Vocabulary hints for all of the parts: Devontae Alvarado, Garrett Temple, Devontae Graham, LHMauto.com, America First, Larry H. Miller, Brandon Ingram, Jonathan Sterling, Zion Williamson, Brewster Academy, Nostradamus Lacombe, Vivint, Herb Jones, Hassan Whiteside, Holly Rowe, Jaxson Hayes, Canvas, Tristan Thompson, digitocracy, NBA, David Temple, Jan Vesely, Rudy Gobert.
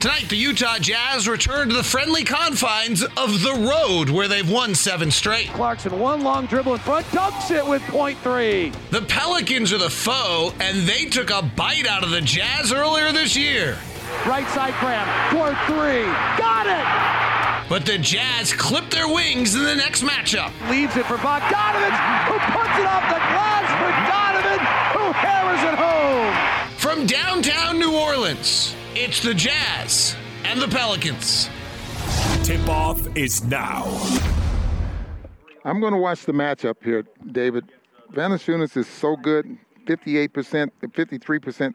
Tonight, the Utah Jazz return to the friendly confines of the road where they've won 7 straight. Clarkson, one long dribble in front, dunks it with .3. The Pelicans are the foe, and they took a bite out of the Jazz earlier this year. Right side Graham, for 3, got it! But the Jazz clip their wings in the next matchup. Leaves it for Bogdanović, who puts it off the glass for Donovan, who hammers it home. From downtown New Orleans, it's the Jazz and the Pelicans. Tip-off is now. I'm going to watch the matchup here, David. Valanciunas is so good, 58%, 53%.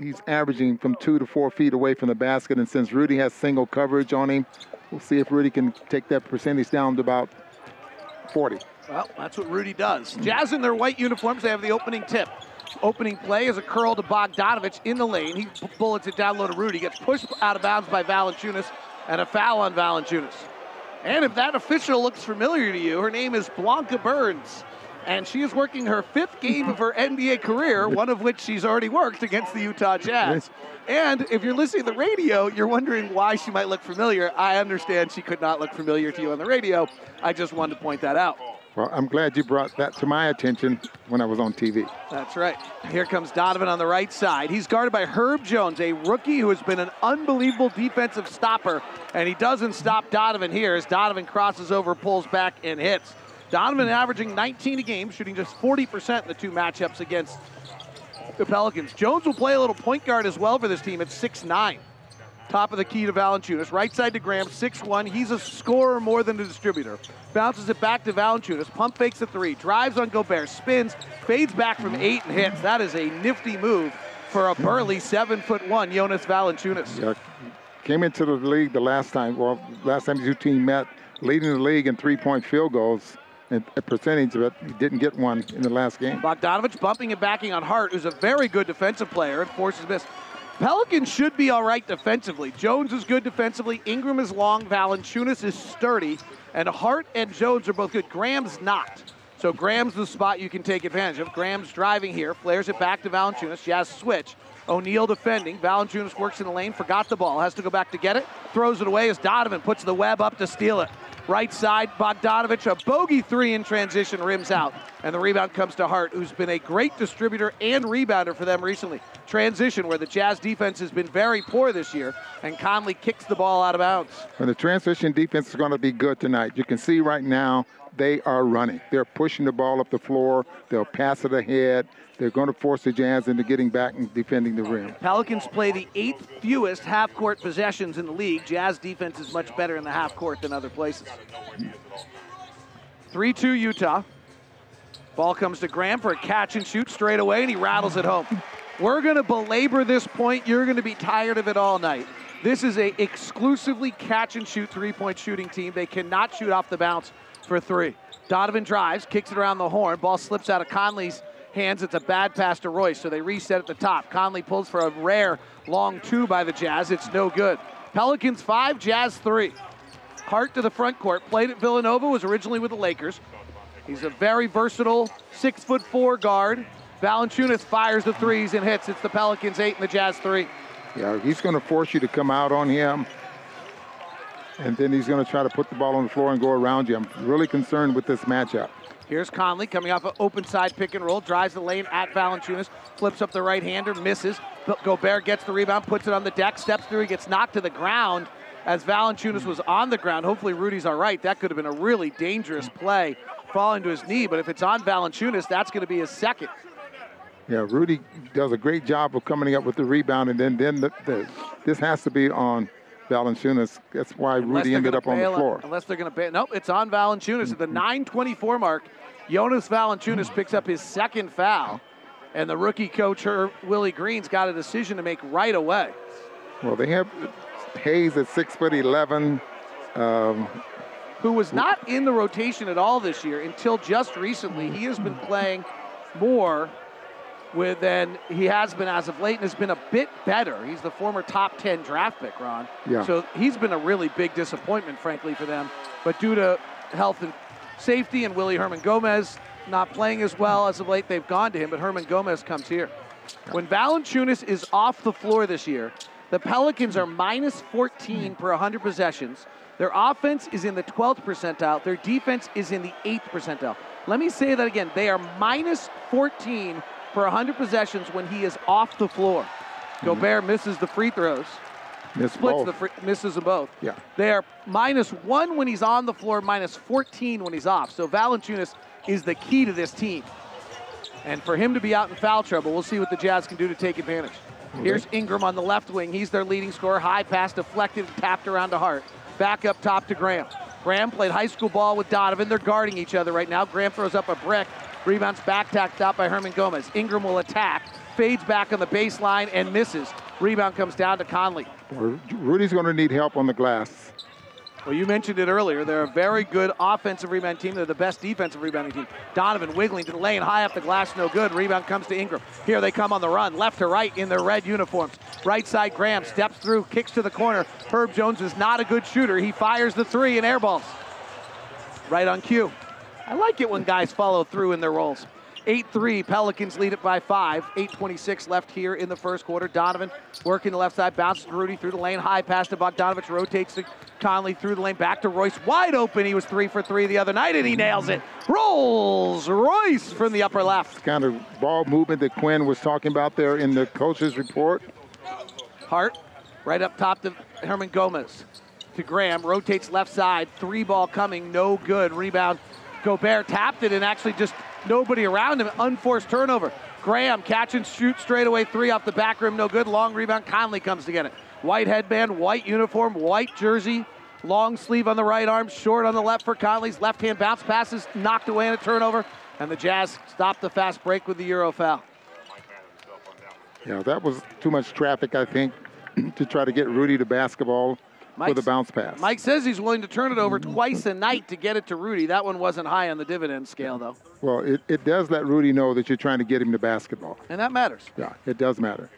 He's averaging from 2 to 4 feet away from the basket. And since Rudy has single coverage on him, we'll see if Rudy can take that percentage down to about 40. Well, that's what Rudy does. Jazz in their white uniforms, they have the opening tip. Opening play is a curl to Bogdanović in the lane. He bullets it down low to Rudy. Gets pushed out of bounds by Valanciunas, and a foul on Valanciunas. And if that official looks familiar to you, her name is Blanca Burns. And she is working her 5th game of her NBA career, one of which she's already worked against the Utah Jazz. And if you're listening to the radio, you're wondering why she might look familiar. I understand she could not look familiar to you on the radio. I just wanted to point that out. Well, I'm glad you brought that to my attention when I was on TV. That's right. Here comes Donovan on the right side. He's guarded by Herb Jones, a rookie who has been an unbelievable defensive stopper, and he doesn't stop Donovan here as Donovan crosses over, pulls back, and hits. Donovan averaging 19 a game, shooting just 40% in the 2 matchups against the Pelicans. Jones will play a little point guard as well for this team at 6'9". Top of the key to Valanciunas. Right side to Graham, 6'1". He's a scorer more than a distributor. Bounces it back to Valanciunas. Pump fakes a 3. Drives on Gobert. Spins. Fades back from 8 and hits. That is a nifty move for a burly 7'1" Jonas Valanciunas. Yeah, came into the league the last time. Well, last time the 2 team met, leading the league in 3-point field goals. A percentage of it, he didn't get one in the last game. Bogdanović bumping and backing on Hart, who's a very good defensive player, and forces miss. Pelicans should be all right defensively. Jones is good defensively. Ingram is long. Valanciunas is sturdy. And Hart and Jones are both good. Graham's not. So Graham's the spot you can take advantage of. Graham's driving here. Flares it back to Valanciunas. Jazz switch. O'Neal defending. Valanciunas works in the lane. Forgot the ball. Has to go back to get it. Throws it away as Donovan puts the web up to steal it. Right side, Bogdanović, a bogey 3 in transition, rims out. And the rebound comes to Hart, who's been a great distributor and rebounder for them recently. Transition, where the Jazz defense has been very poor this year, and Conley kicks the ball out of bounds. And the transition defense is going to be good tonight. You can see right now they are running. They're pushing the ball up the floor. They'll pass it ahead. They're going to force the Jazz into getting back and defending the rim. Pelicans play the 8th fewest half-court possessions in the league. Jazz defense is much better in the half-court than other places. 3-2 Utah. Ball comes to Graham for a catch and shoot straight away, and he rattles it home. We're going to belabor this point. You're going to be tired of it all night. This is an exclusively catch-and-shoot three-point shooting team. They cannot shoot off the bounce for 3. Donovan drives, kicks it around the horn. Ball slips out of Conley's hands. It's a bad pass to Royce, so they reset at the top. Conley pulls for a rare long 2 by the Jazz. It's no good. Pelicans 5, Jazz 3. Hart to the front court. Played at Villanova, was originally with the Lakers. He's a very versatile 6'4" guard. Valanciunas fires the 3s and hits. It's the Pelicans 8 and the Jazz 3. Yeah, he's going to force you to come out on him, and then he's going to try to put the ball on the floor and go around you. I'm really concerned with this matchup. Here's Conley coming off an open side pick and roll, drives the lane at Valanciunas, flips up the right-hander, misses. Gobert gets the rebound, puts it on the deck, steps through, he gets knocked to the ground as Valanciunas was on the ground. Hopefully Rudy's all right. That could have been a really dangerous play, falling to his knee, but if it's on Valanciunas, that's going to be his 2nd. Yeah, Rudy does a great job of coming up with the rebound, and then this has to be on Valanciunas. That's why Rudy ended up on the floor. Unless they're going to bail. Nope, it's on Valanciunas. At the 9:24 mark, Jonas Valanciunas picks up his 2nd foul, and the rookie coach, Willie Green's got a decision to make right away. Well, they have Hayes at 6'11". Who was not in the rotation at all this year until just recently. He has been playing more than he has been as of late and has been a bit better. He's the former top 10 draft pick, Ron. Yeah. So he's been a really big disappointment, frankly, for them. But due to health and safety and Willie Herman Gomez not playing as well as of late, they've gone to him, but Herman Gomez comes here. When Valanciunas is off the floor this year, The Pelicans are minus 14 per 100 possessions. Their offense is in the 12th percentile. Their defense is in the 8th percentile. Let me say that again. They are minus 14 per 100 possessions when he is off the floor. Mm-hmm. Gobert misses the free throws. Misses them both. Yeah. They are minus 1 when he's on the floor, minus 14 when he's off. So Valanciunas is the key to this team. And for him to be out in foul trouble, we'll see what the Jazz can do to take advantage. Okay. Here's Ingram on the left wing. He's their leading scorer. High pass deflected, tapped around to Hart. Back up top to Graham. Graham played high school ball with Donovan. They're guarding each other right now. Graham throws up a brick. Rebounds back tacked out by Herman Gomez. Ingram will attack. Fades back on the baseline and misses. Rebound comes down to Conley. Rudy's going to need help on the glass. Well, you mentioned it earlier. They're a very good offensive rebound team. They're the best defensive rebounding team. Donovan wiggling to the lane, high up the glass, no good. Rebound comes to Ingram. Here they come on the run, left to right in their red uniforms. Right side, Graham steps through, kicks to the corner. Herb Jones is not a good shooter. He fires the three and airballs. Right on cue. I like it when guys follow through in their roles. 8-3, Pelicans lead it by 5. 8:26 left here in the first quarter. Donovan working the left side, bounces to Rudy through the lane, high pass to Bogdanović, rotates to Conley through the lane, back to Royce, wide open. He was 3 for 3 the other night, and he nails it. Rolls Royce from the upper left. It's kind of ball movement that Quinn was talking about there in the coach's report. Hart, right up top to Herman Gomez, to Graham, rotates left side, 3-ball coming, no good. Rebound, Gobert tapped it and actually just nobody around him, unforced turnover. Graham catch and shoot straight away, 3 off the back rim, no good. Long rebound, Conley comes to get it. White headband, white uniform, white jersey, long sleeve on the right arm, short on the left for Conley's left hand bounce passes, knocked away in a turnover, and the Jazz stopped the fast break with the Euro foul. Yeah, that was too much traffic, I think, to try to get Rudy to basketball. Mike's, with a bounce pass. Mike says he's willing to turn it over twice a night to get it to Rudy. That one wasn't high on the dividend scale, though. Well, it does let Rudy know that you're trying to get him to basketball. And that matters. Yeah, it does matter.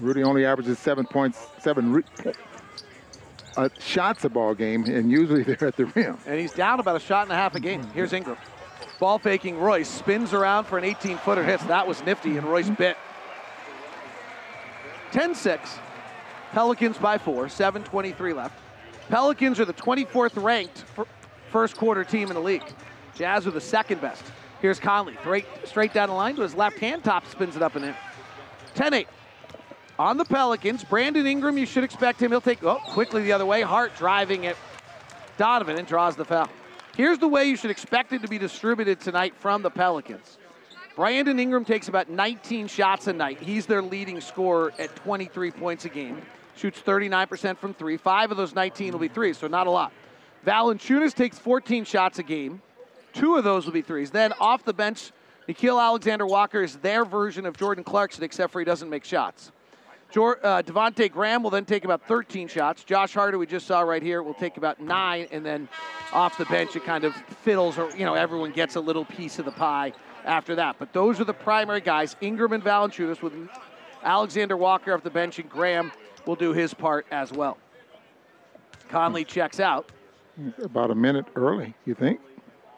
Rudy only averages 7 shots a ball game, and usually they're at the rim. And he's down about a shot and a half a game. Here's Ingram. Ball faking Royce, spins around for an 18-footer hits. That was nifty, and Royce bit. 10-6. Pelicans by 4, 7:23 left. Pelicans are the 24th ranked first quarter team in the league. Jazz are the second best. Here's Conley, straight down the line to his left hand, top spins it up and in. 10-8 on the Pelicans. Brandon Ingram, you should expect him. He'll take, quickly the other way. Hart driving it. Donovan and draws the foul. Here's the way you should expect it to be distributed tonight from the Pelicans. Brandon Ingram takes about 19 shots a night. He's their leading scorer at 23 points a game. Shoots 39% from 3. 5 of those 19 will be 3s, so not a lot. Valanciunas takes 14 shots a game. 2 of those will be 3s. Then off the bench, Nickeil Alexander-Walker is their version of Jordan Clarkson, except for he doesn't make shots. Devontae Graham will then take about 13 shots. Josh Hart, who we just saw right here, will take about 9, and then off the bench it kind of fiddles, or everyone gets a little piece of the pie after that. But those are the primary guys, Ingram and Valanciunas, with Alexander-Walker off the bench, and Graham will do his part as well. Conley checks out. About a minute early, you think?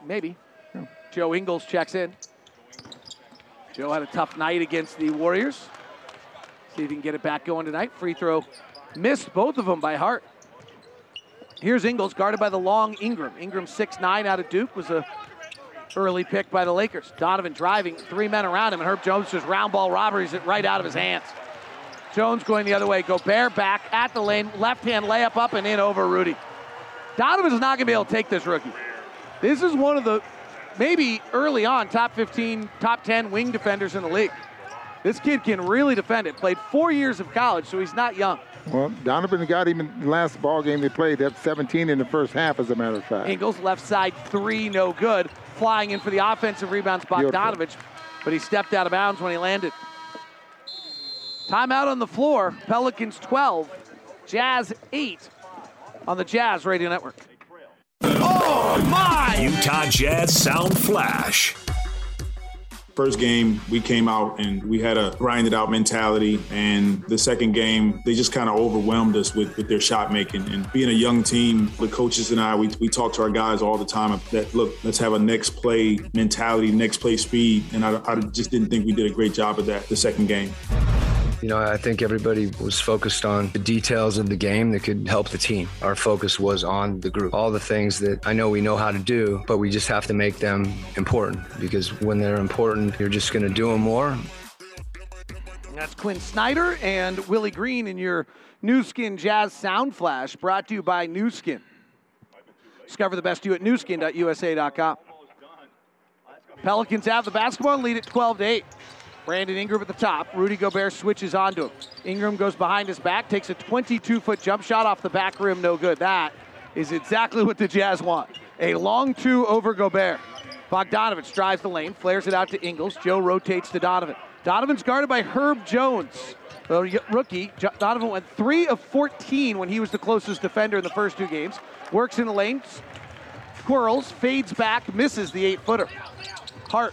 Maybe. Yeah. Joe Ingles checks in. Joe had a tough night against the Warriors. See if he can get it back going tonight. Free throw missed, both of them by Hart. Here's Ingles, guarded by the long Ingram. Ingram 6'9", out of Duke, was a early pick by the Lakers. Donovan driving, 3 men around him, and Herb Jones just round ball robberies it right out of his hands. Jones going the other way. Gobert back at the lane, left hand layup up and in over Rudy. Donovan's not gonna be able to take this rookie. This is one of the, maybe early on, top 15, top 10 wing defenders in the league. This kid can really defend it. Played 4 years of college, so he's not young. Well, Donovan got him in the last ball game they played. They had 17 in the first half, as a matter of fact. Ingles, left side, 3, no good. Flying in for the offensive rebounds, Bogdanović, but he stepped out of bounds when he landed. Timeout on the floor. Pelicans 12, Jazz 8 on the Jazz Radio Network. Oh, my! Utah Jazz Sound Flash. First game, we came out and we had a grinded out mentality. And the second game, they just kind of overwhelmed us with their shot making. And being a young team, the coaches and I, we talk to our guys all the time that, look, let's have a next play mentality, next play speed. And I just didn't think we did a great job of that the second game. You know, I think everybody was focused on the details of the game that could help the team. Our focus was on the group. All the things that I know we know how to do, but we just have to make them important, because when they're important, you're just going to do them more. That's Quinn Snyder and Willie Green in your Nu Skin Jazz Sound Flash, brought to you by Nu Skin. Discover the best you at newskin.usa.com. Pelicans have the basketball and lead at 12-8. Brandon Ingram at the top. Rudy Gobert switches onto him. Ingram goes behind his back, takes a 22-foot jump shot off the back rim, no good. That is exactly what the Jazz want. A long two over Gobert. Bogdanović drives the lane, flares it out to Ingles. Joe rotates to Donovan. Donovan's guarded by Herb Jones, the rookie. Donovan went 3 of 14 when he was the closest defender in the first two games. Works in the lane, squirrels, fades back, misses the 8-footer. Hart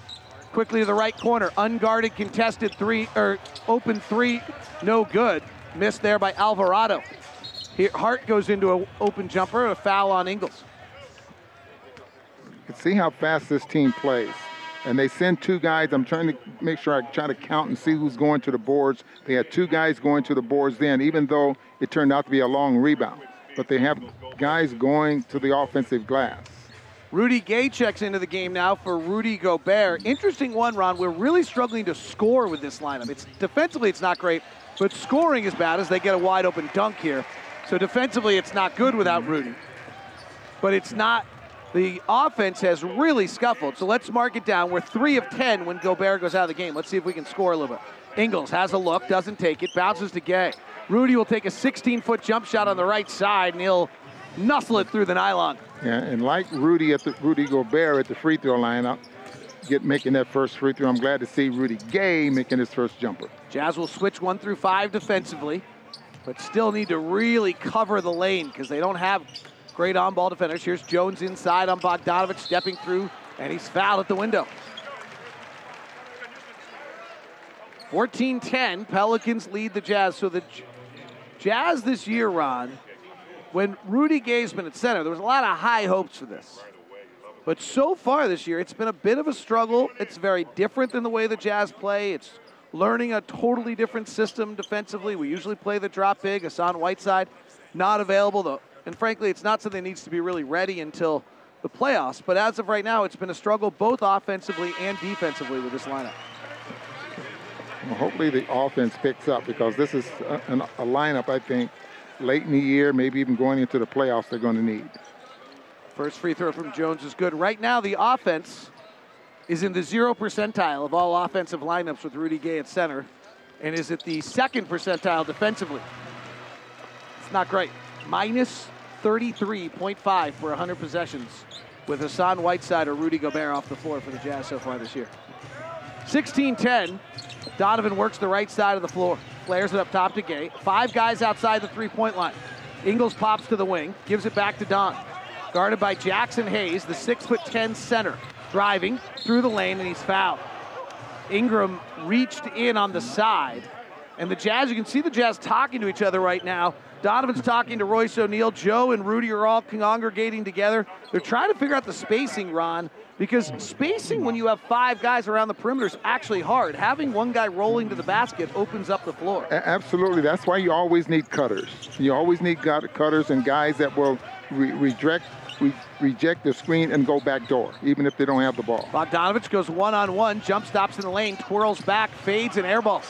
quickly to the right corner, unguarded, contested three, or open three, no good. Missed there by Alvarado. Here, Hart goes into an open jumper, a foul on Ingles. You can see how fast this team plays. And they send two guys. I'm trying to make sure I try to count and see who's going to the boards. They had two guys going to the boards then, even though it turned out to be a long rebound. But they have guys going to the offensive glass. Rudy Gay checks into the game now for Rudy Gobert. Interesting one, Ron. We're really struggling to score with this lineup. It's defensively, it's not great, but scoring is bad as they get a wide open dunk here. So defensively, it's not good without Rudy. But it's not, the offense has really scuffled. So let's mark it down. We're 3 of 10 when Gobert goes out of the game. Let's see if we can score a little bit. Ingles has a look, doesn't take it, bounces to Gay. Rudy will take a 16-foot jump shot on the right side, and he'll nuzzle it through the nylon. Yeah, and like Rudy Gobert at the free throw line, making that first free throw. I'm glad to see Rudy Gay making his first jumper. Jazz will switch 1 through 5 defensively, but still need to really cover the lane because they don't have great on-ball defenders. Here's Jones inside on Bogdanović, stepping through, and he's fouled at the window. 14-10, Pelicans lead the Jazz. So the Jazz this year, Ron, when Rudy Gay's been at center, there was a lot of high hopes for this. But so far this year, it's been a bit of a struggle. It's very different than the way the Jazz play. It's learning a totally different system defensively. We usually play the drop big. Hassan Whiteside, not available, though. And frankly, it's not something that needs to be really ready until the playoffs. But as of right now, it's been a struggle both offensively and defensively with this lineup. Well, hopefully the offense picks up, because this is a lineup, I think, late in the year, maybe even going into the playoffs, they're going to need. First free throw from Jones is good. Right now, the offense is in the 0th percentile of all offensive lineups with Rudy Gay at center, and is at the 2nd percentile defensively. It's not great. Minus 33.5 for 100 possessions with Hassan Whiteside or Rudy Gobert off the floor for the Jazz so far this year. 16-10, Donovan works the right side of the floor, flares it up top to Gay. 5 guys outside the three-point line. Ingles pops to the wing, gives it back to Don. Guarded by Jaxson Hayes, the 6'10" center, driving through the lane, and he's fouled. Ingram reached in on the side, and the Jazz, you can see the Jazz talking to each other right now. Donovan's talking to Royce O'Neal. Joe and Rudy are all congregating together. They're trying to figure out the spacing, Ron, because spacing when you have 5 guys around the perimeter is actually hard. Having one guy rolling to the basket opens up the floor. Absolutely. That's why you always need cutters. You always need cutters and guys that will reject the screen and go back door, even if they don't have the ball. Bogdanović goes one-on-one, jump stops in the lane, twirls back, fades, and airballs.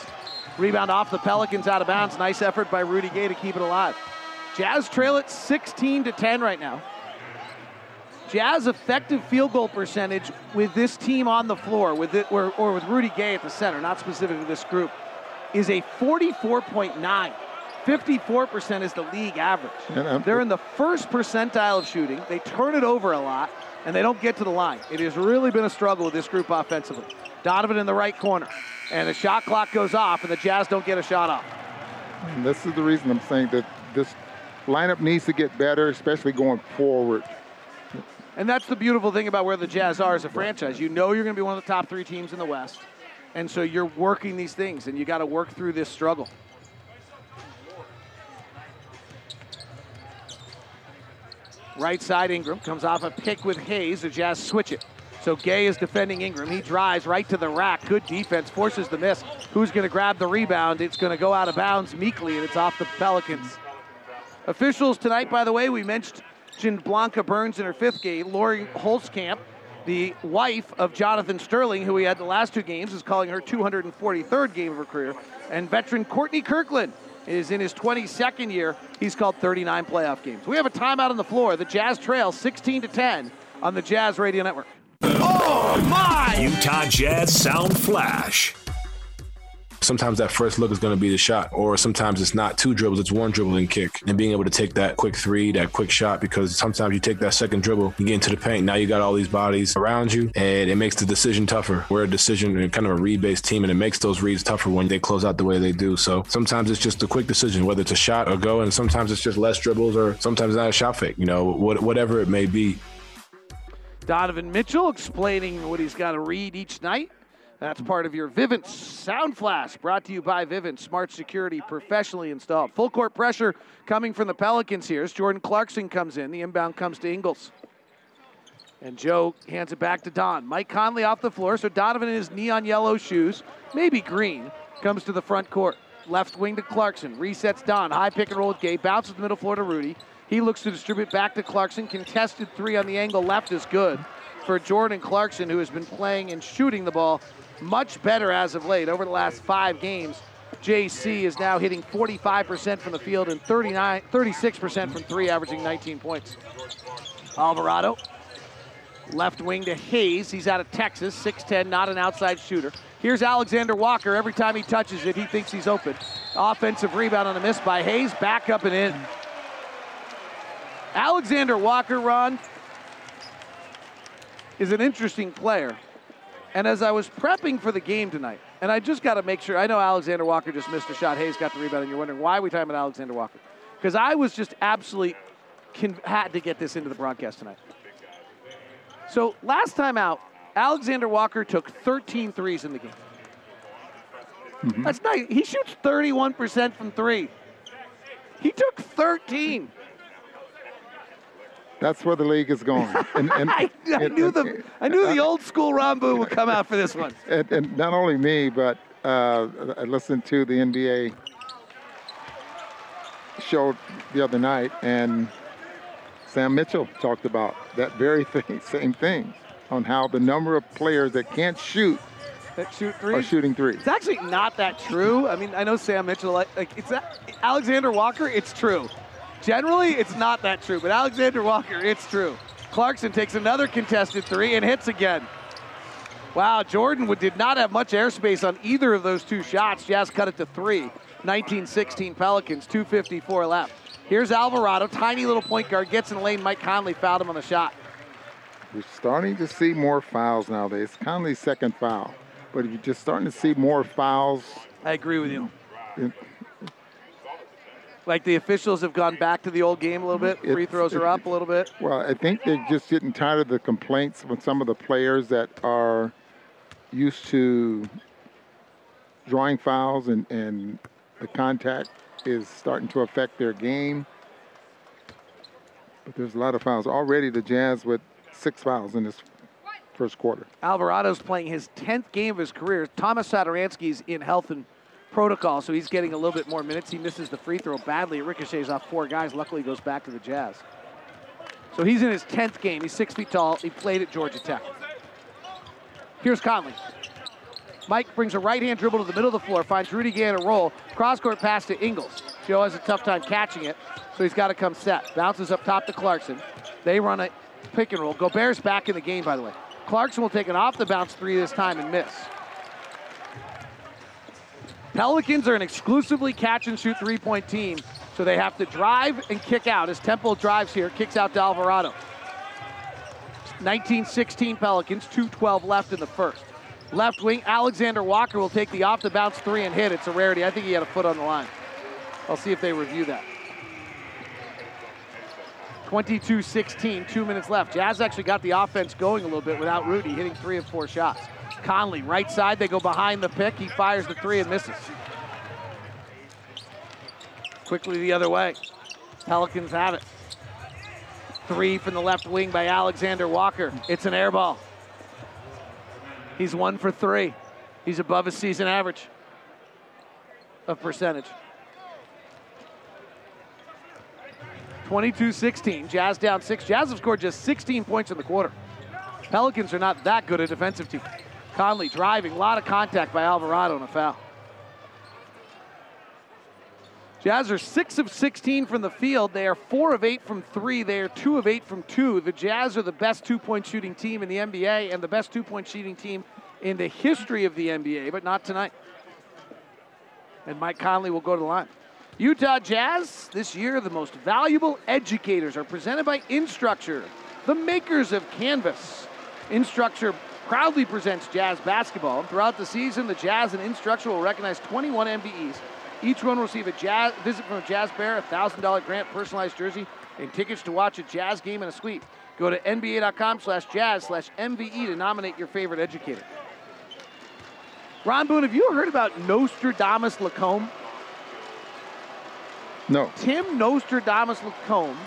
Rebound off the Pelicans, out of bounds. Nice effort by Rudy Gay to keep it alive. Jazz trail it 16-10 right now. Jazz effective field goal percentage with this team on the floor, with Rudy Gay at the center, not specific to this group, is a 44.9. 54% is the league average. They're in the 1st percentile of shooting. They turn it over a lot, and they don't get to the line. It has really been a struggle with this group offensively. Donovan in the right corner, and the shot clock goes off, and the Jazz don't get a shot off. And this is the reason I'm saying that this lineup needs to get better, especially going forward. And that's the beautiful thing about where the Jazz are as a franchise. You know you're going to be one of the top 3 teams in the West, and so you're working these things, and you got to work through this struggle. Right side, Ingram comes off a pick with Hayes. The Jazz switch it. So Gay is defending Ingram. He drives right to the rack. Good defense, forces the miss. who's going to grab the rebound. It's going to go out of bounds meekly, and it's off the Pelicans. Officials tonight, by the way, we mentioned Blanca Burns in her fifth game. Lori Holzkamp, the wife of Jonathan Sterling, who we had the last two games, is calling her 243rd game of her career. And veteran Courtney Kirkland is in his 22nd year. He's called 39 playoff games. We have a timeout on the floor. The Jazz trail 16-10 on the Jazz Radio Network. Oh, my! Utah Jazz Sound Flash. Sometimes that first look is going to be the shot, or sometimes it's not two dribbles, it's one dribble and kick. And being able to take that quick three, that quick shot, because sometimes you take that second dribble, you get into the paint, now you got all these bodies around you, and it makes the decision tougher. We're a decision and kind of a read-based team, and it makes those reads tougher when they close out the way they do. So sometimes it's just a quick decision, whether it's a shot or go, and sometimes it's just less dribbles, or sometimes not a shot fake, you know, whatever it may be. Donovan Mitchell explaining what he's got to read each night. That's part of your Vivint Sound Flash, brought to you by Vivint. Smart security, professionally installed. Full court pressure coming from the Pelicans here as Jordan Clarkson comes in. The inbound comes to Ingles. And Joe hands it back to Don. Mike Conley off the floor, so Donovan in his neon yellow shoes, maybe green, comes to the front court. Left wing to Clarkson, resets Don. High pick and roll with Gay, bounces the middle floor to Rudy. He looks to distribute back to Clarkson. Contested three on the angle left is good for Jordan Clarkson, who has been playing and shooting the ball much better as of late. Over the last five games, JC is now hitting 45% from the field and 36% from three, averaging 19 points. Alvarado, left wing to Hayes. He's out of Texas, 6'10", not an outside shooter. Here's Alexander-Walker. Every time he touches it, he thinks he's open. Offensive rebound on a miss by Hayes, back up and in. Alexander-Walker, Ron, is an interesting player. And as I was prepping for the game tonight, and I just got to make sure, I know Alexander-Walker just missed a shot, Hayes got the rebound, and you're wondering why are we talking about Alexander-Walker? Because I was just absolutely had to get this into the broadcast tonight. So last time out, Alexander-Walker took 13 threes in the game. Mm-hmm. That's nice. He shoots 31% from three. He took 13. That's where the league is going. And I knew the old school Rambo would come out for this one. And not only me, but I listened to the NBA show the other night, and Sam Mitchell talked about that very thing, same thing, on how the number of players that can't shoot are shooting threes. It's actually not that true. I mean, I know Sam Mitchell, Alexander Walker, it's true. Generally, it's not that true, but Alexander-Walker, it's true. Clarkson takes another contested three and hits again. Wow, Jordan did not have much airspace on either of those two shots. Jazz cut it to three. 19-16 Pelicans, 2:54 left. Here's Alvarado, tiny little point guard, gets in the lane. Mike Conley fouled him on the shot. We're starting to see more fouls nowadays. Conley's second foul, but you're just starting to see more fouls. I agree with you. Like the officials have gone back to the old game a little bit. Free throws are up a little bit. Well, I think they're just getting tired of the complaints from some of the players that are used to drawing fouls, and the contact is starting to affect their game. But there's a lot of fouls. Already the Jazz with 6 fouls in this first quarter. Alvarado's playing his 10th game of his career. Thomas Satoransky's in health and protocol, so he's getting a little bit more minutes. He misses the free throw badly. It ricochets off 4 guys. Luckily, goes back to the Jazz. So he's in his 10th game. He's 6 feet tall. He played at Georgia Tech. Here's Conley. Mike brings a right-hand dribble to the middle of the floor, finds Rudy Gay in a roll. Cross-court pass to Ingles. Joe has a tough time catching it, so he's got to come set. Bounces up top to Clarkson. They run a pick and roll. Gobert's back in the game, by the way. Clarkson will take an off-the-bounce three this time and miss. Pelicans are an exclusively catch-and-shoot three-point team, so they have to drive and kick out. As Temple drives here, kicks out to Alvarado. 19-16 Pelicans, 2:12 left in the first. Left wing, Alexander-Walker will take the off-the-bounce three and hit. It's a rarity. I think he had a foot on the line. I'll see if they review that. 22-16, 2 minutes left. Jazz actually got the offense going a little bit without Rudy, hitting 3 of 4 shots. Conley, right side, they go behind the pick. He fires the three and misses. Quickly the other way. Pelicans have it. Three from the left wing by Alexander-Walker. It's an air ball. He's 1 for 3. He's above his season average. of percentage. 22-16, Jazz down 6. Jazz have scored just 16 points in the quarter. Pelicans are not that good a defensive team. Conley driving, a lot of contact by Alvarado and a foul. Jazz are 6 of 16 from the field. They are 4 of 8 from 3. They are 2 of 8 from 2. The Jazz are the best two-point shooting team in the NBA and the best two-point shooting team in the history of the NBA, but not tonight. And Mike Conley will go to the line. Utah Jazz, this year the most valuable educators are presented by Instructure, the makers of Canvas. Instructure proudly presents Jazz basketball. And throughout the season, the Jazz and Instructure will recognize 21 MBEs. Each one will receive a Jazz visit from a Jazz Bear, a $1,000 grant, personalized jersey, and tickets to watch a Jazz game in a suite. Go to nba.com/jazz/MVE to nominate your favorite educator. Ron Boone, have you heard about Nostradamus Lacombe? No. Tim Nostradamus Lacombe,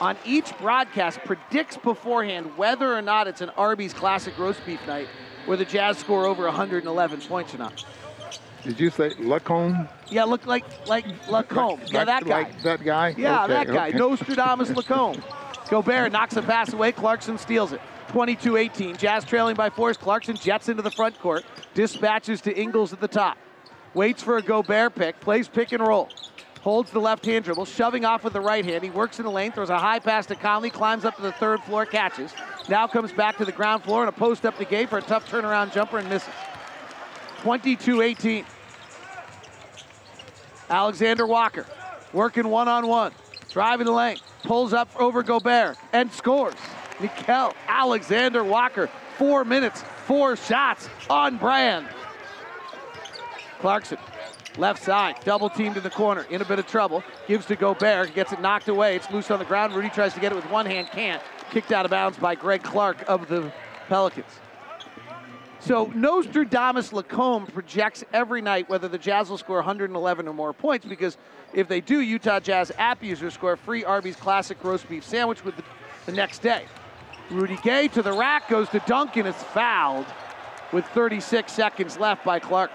on each broadcast, predicts beforehand whether or not it's an Arby's classic roast beef night where the Jazz score over 111 points or not. Did you say Lacombe? Yeah, look like Lacombe. Yeah, that guy. Like that guy? Yeah, okay, that guy. Okay. Nostradamus Lacombe. Gobert knocks a pass away. Clarkson steals it. 22-18. Jazz trailing by 4. Clarkson jets into the front court. Dispatches to Ingles at the top. Waits for a Gobert pick. Plays pick and roll. Holds the left-hand dribble. Shoving off with the right hand. He works in the lane. Throws a high pass to Conley. Climbs up to the third floor. Catches. Now comes back to the ground floor and a post up to Gay for a tough turnaround jumper and misses. 22-18. Alexander-Walker working one-on-one. Driving the lane. Pulls up over Gobert and scores. Nickeil Alexander-Walker. 4 minutes, 4 shots on brand. Clarkson, left side, double team to the corner. In a bit of trouble. Gives to Gobert. Gets it knocked away. It's loose on the ground. Rudy tries to get it with one hand. Can't. Kicked out of bounds by Greg Clark of the Pelicans. So Nostradamus Lacombe projects every night whether the Jazz will score 111 or more points, because if they do, Utah Jazz app users score a free Arby's classic roast beef sandwich with the next day. Rudy Gay to the rack, goes to dunk, and is fouled with 36 seconds left by Clark.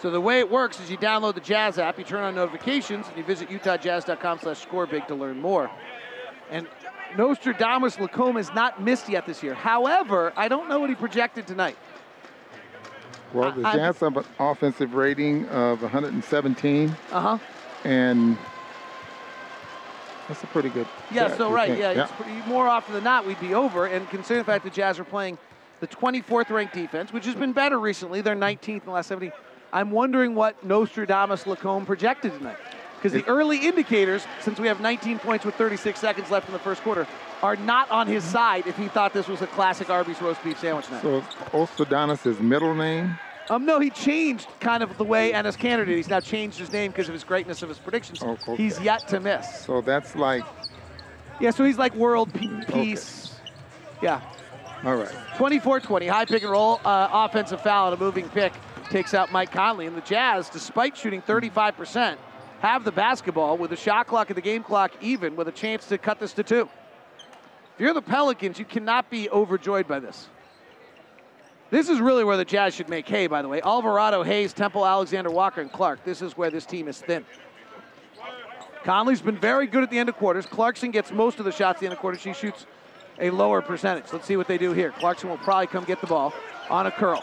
So the way it works is you download the Jazz app, you turn on notifications, and you visit utahjazz.com/scorebig to learn more. And Nostradamus Lacombe has not missed yet this year. However, I don't know what he projected tonight. Well, the Jazz have an offensive rating of 117. Uh-huh. And that's a pretty good. Yeah, so right. Yeah, it's pretty, more often than not, we'd be over. And considering the fact the Jazz are playing the 24th ranked defense, which has been better recently, they're 19th in the last 70. I'm wondering what Nostradamus Lacombe projected tonight. Because the early indicators, since we have 19 points with 36 seconds left in the first quarter, are not on his side if he thought this was a classic Arby's roast beef sandwich night. So, Ostadanis' his middle name? No, he changed kind of the way, and as candidate, he's now changed his name because of his greatness of his predictions. Oh, okay. He's yet to miss. So that's like... Yeah, so he's like world peace. Okay. Yeah. All right. 24-20, high pick and roll, offensive foul and a moving pick takes out Mike Conley. And the Jazz, despite shooting 35%, have the basketball with the shot clock and the game clock even, with a chance to cut this to 2. If you're the Pelicans, you cannot be overjoyed by this. This is really where the Jazz should make hay, by the way. Alvarado, Hayes, Temple, Alexander, Walker, and Clark. This is where this team is thin. Conley's been very good at the end of quarters. Clarkson gets most of the shots at the end of quarters. She shoots a lower percentage. Let's see what they do here. Clarkson will probably come get the ball on a curl.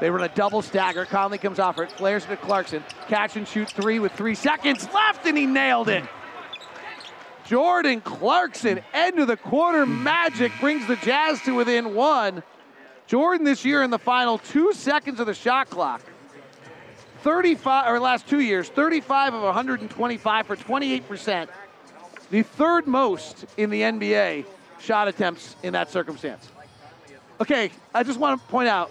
They run a double stagger. Conley comes off it, flares it to Clarkson. Catch and shoot 3 with 3 seconds left, and he nailed it. Jordan Clarkson, end of the quarter magic, brings the Jazz to within 1. Jordan this year in the final 2 seconds of the shot clock. 35, or last 2 years, 35 of 125 for 28%. The third most in the NBA shot attempts in that circumstance. Okay, I just want to point out,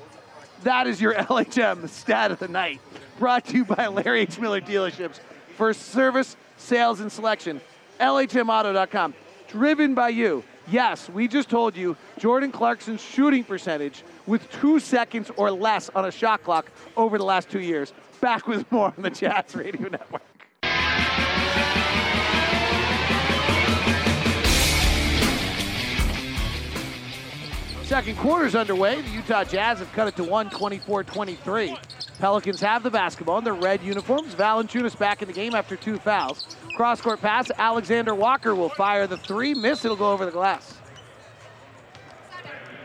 that is your LHM stat of the night, brought to you by Larry H. Miller Dealerships for service, sales, and selection. LHMauto.com, driven by you. Yes, we just told you Jordan Clarkson's shooting percentage with 2 seconds or less on a shot clock over the last 2 years. Back with more on the Jazz Radio Network. Second quarter's underway. The Utah Jazz have cut it to 1, 24-23. Pelicans have the basketball in their red uniforms. Valanciunas back in the game after two fouls. Cross-court pass, Alexander-Walker will fire the three. Miss, it'll go over the glass.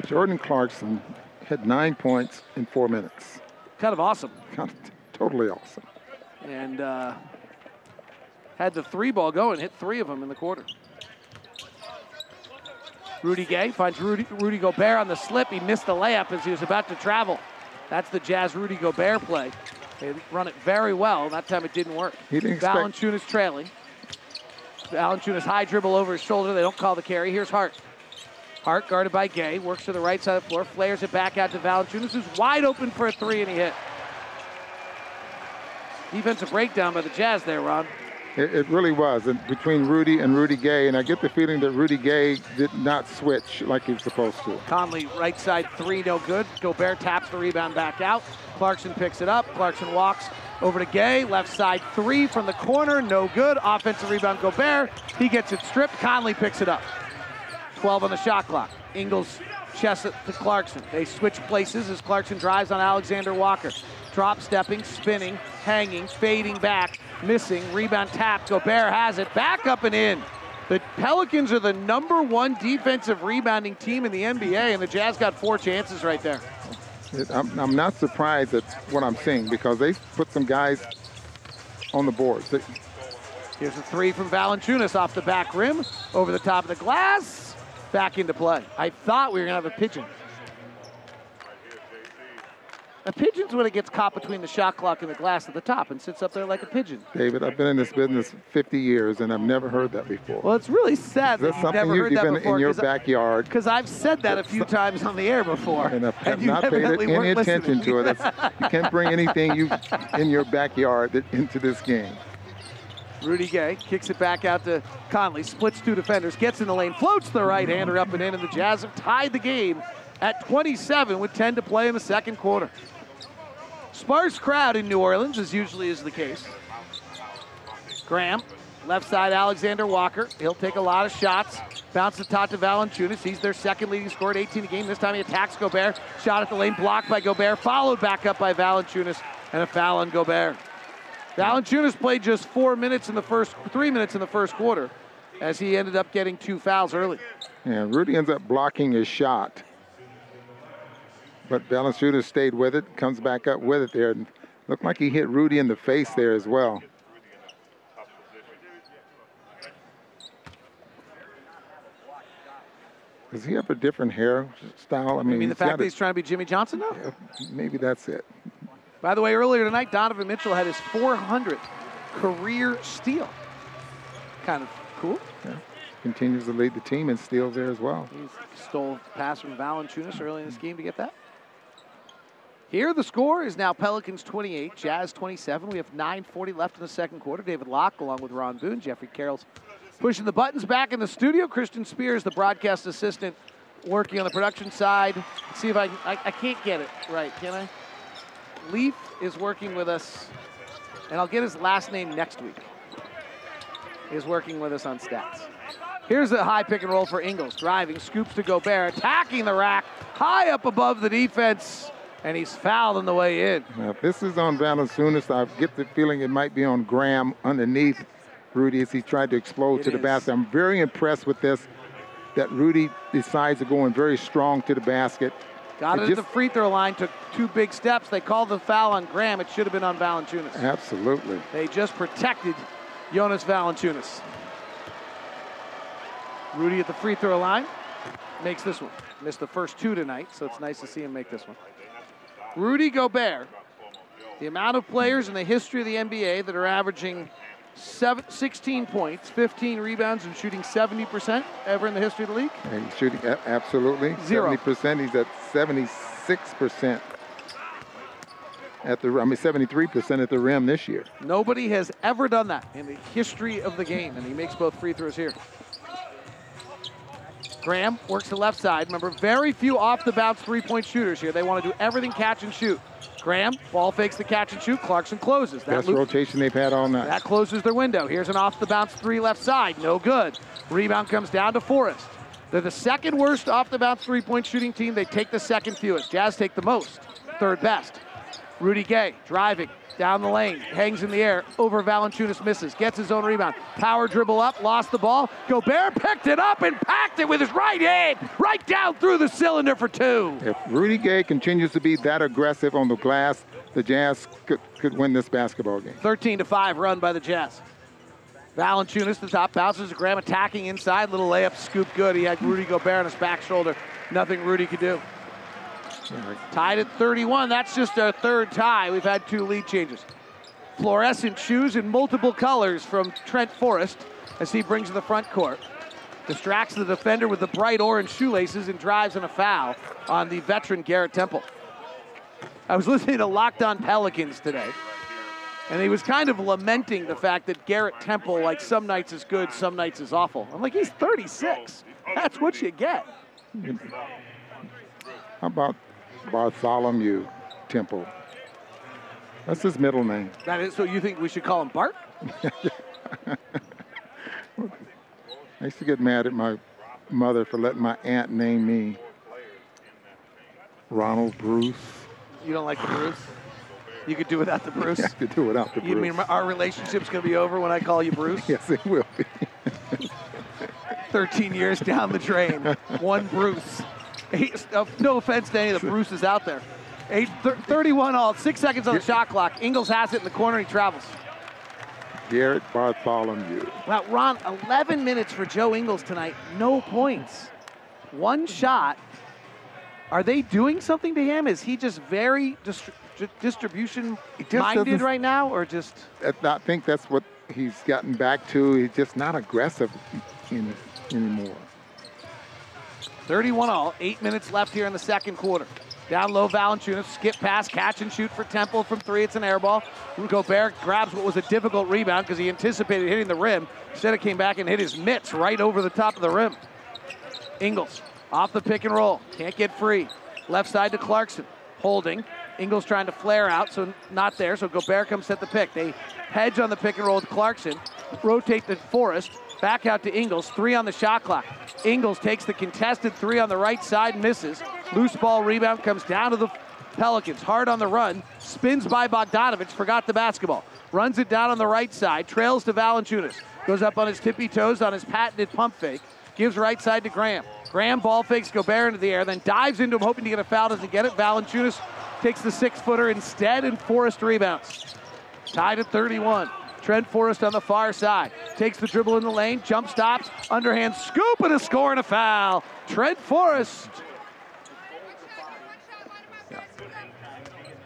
Jordan Clarkson had 9 points in 4 minutes. Kind of awesome. Totally awesome. And had the three ball going, hit three of them in the quarter. Rudy Gay finds Rudy Gobert on the slip. He missed the layup as he was about to travel. That's the Jazz Rudy Gobert play. They run it very well. That time it didn't work. Valanciunas trailing. Valanciunas high dribble over his shoulder. They don't call the carry. Here's Hart. Hart guarded by Gay. Works to the right side of the floor. Flares it back out to Valanciunas, who's wide open for a three, and he hit. Defensive breakdown by the Jazz there, Ron. It really was, and between Rudy and Rudy Gay, and I get the feeling that Rudy Gay did not switch like he was supposed to. Conley, right side three, no good. Gobert taps the rebound back out. Clarkson picks it up. Clarkson walks over to Gay. Left side three from the corner, no good. Offensive rebound, Gobert. He gets it stripped. Conley picks it up. 12 on the shot clock. Ingles chests it to Clarkson. They switch places as Clarkson drives on Alexander-Walker. Drop stepping, spinning, hanging, fading back, missing, rebound tap, Gobert has it, back up and in. The Pelicans are the #1 defensive rebounding team in the NBA, and the Jazz got 4 chances right there. I'm not surprised at what I'm seeing because they put some guys on the boards. Here's a three from Valanciunas off the back rim, over the top of the glass, back into play. I thought we were gonna have a pigeon. A pigeon's when it gets caught between the shot clock and the glass at the top and sits up there like a pigeon. David, I've been in this business 50 years and I've never heard that before. Well, it's really sad that you've never heard that before. In your backyard. Because I've said that a few times on the air before. And I've not paid any attention to it. You can't bring anything in your backyard into this game. Rudy Gay kicks it back out to Conley, splits two defenders, gets in the lane, floats the right-hander up and in, and the Jazz have tied the game at 27 with 10 to play in the second quarter. Sparse crowd in New Orleans, as usually is the case. Graham, left side Alexander Walker. He'll take a lot of shots. Bounce the top to Valanciunas. He's their second leading scorer at 18 a game. This time he attacks Gobert. Shot at the lane, blocked by Gobert. Followed back up by Valanciunas and a foul on Gobert. Valanciunas played just 3 minutes in the first quarter as he ended up getting 2 fouls early. Yeah, Rudy ends up blocking his shot. But Valanciunas stayed with it, comes back up with it there, and looked like he hit Rudy in the face there as well. Does he have a different hairstyle? I mean the fact that he's trying to be Jimmy Johnson now? Yeah, maybe that's it. By the way, earlier tonight, Donovan Mitchell had his 400th career steal. Kind of cool. Yeah. Continues to lead the team and steals there as well. He stole a pass from Valanciunas early in this game to get that. Here the score is now Pelicans 28, Jazz 27. We have 9:40 left in the second quarter. David Locke along with Ron Boone. Jeffrey Carroll's pushing the buttons back in the studio. Christian Spears, the broadcast assistant, working on the production side. Let's see if I can't get it right, can I? Leaf is working with us, and I'll get his last name next week. He's working with us on stats. Here's a high pick and roll for Ingles. Driving, scoops to Gobert, attacking the rack, high up above the defense. And he's fouled on the way in. Now, if this is on Valanciunas, I get the feeling it might be on Graham underneath Rudy as he tried to explode to the basket. I'm very impressed with this, that Rudy decides to go in very strong to the basket. Got it at the free throw line, took 2 big steps. They called the foul on Graham. It should have been on Valanciunas. Absolutely. They just protected Jonas Valanciunas. Rudy at the free throw line, makes this one. Missed the first 2 tonight, so it's nice to see him make this one. Rudy Gobert, the amount of players in the history of the NBA that are averaging 16 points, 15 rebounds, and shooting 70% ever in the history of the league? And he's shooting absolutely 70%. He's at 76% at the 73% at the rim this year. Nobody has ever done that in the history of the game, and he makes both free throws here. Graham works the left side. Remember, very few off-the-bounce three-point shooters here. They want to do everything catch and shoot. Graham, ball fakes the catch and shoot. Clarkson closes. Best rotation they've had all night. That closes their window. Here's an off-the-bounce three left side. No good. Rebound comes down to Forrest. They're the second worst off-the-bounce three-point shooting team. They take the second fewest. Jazz take the most, third best. Rudy Gay driving down the lane, hangs in the air, over Valanciunas, misses, gets his own rebound. Power dribble up, lost the ball. Gobert picked it up and packed it with his right hand, right down through the cylinder for two. If Rudy Gay continues to be that aggressive on the glass, the Jazz could win this basketball game. 13-5 run by the Jazz. Valanciunas, the top bounces, Graham attacking inside, little layup, scoop good. He had Rudy Gobert on his back shoulder. Nothing Rudy could do. Right. Tied at 31, that's just our third tie. We've had two lead changes. Fluorescent shoes in multiple colors from Trent Forrest as he brings to the front court. Distracts the defender with the bright orange shoelaces and drives in a foul on the veteran Garrett Temple. I was listening to Locked On Pelicans today, and he was kind of lamenting the fact that Garrett Temple, like, some nights is good, some nights is awful. I'm like, he's 36. That's what you get. How about Bartholomew Temple? That's his middle name. That is, so you think we should call him Bart? I used to get mad at my mother for letting my aunt name me Ronald Bruce. You don't like the Bruce? You could do without the Bruce? Yeah, I could do without the Bruce. You mean our relationship's going to be over when I call you Bruce? Yes, it will be. 13 years down the drain, one Bruce. No offense to any of the Bruces out there. 31 all, 6 seconds on the shot clock. Ingles has it in the corner, he travels. Garrett Bartholomew. Wow, Ron, 11 minutes for Joe Ingles tonight, no points. One shot. Are they doing something to him? Is he just very distribution-minded right now, or just? I think that's what he's gotten back to. He's just not aggressive anymore. 31 all, 8 minutes left here in the second quarter. Down low, Valanciunas, skip pass, catch and shoot for Temple from three. It's an air ball. Gobert grabs what was a difficult rebound because he anticipated hitting the rim. Instead, it came back and hit his mitts right over the top of the rim. Ingles off the pick and roll. Can't get free. Left side to Clarkson. Holding. Ingles trying to flare out, so not there. So Gobert comes set the pick. They hedge on the pick and roll with Clarkson. Rotate to Forrest. Back out to Ingles, three on the shot clock. Ingles takes the contested three on the right side, misses. Loose ball rebound comes down to the Pelicans. Hard on the run, spins by Bogdanović, forgot the basketball. Runs it down on the right side, trails to Valanciunas. Goes up on his tippy toes on his patented pump fake. Gives right side to Graham. Graham ball fakes Gobert into the air, then dives into him hoping to get a foul, doesn't get it. Valanciunas takes the six-footer instead, and Forrest rebounds. Tied at 31. Trent Forrest on the far side. Takes the dribble in the lane, jump stops, underhand scoop, and a score and a foul. Trent Forrest. Yeah.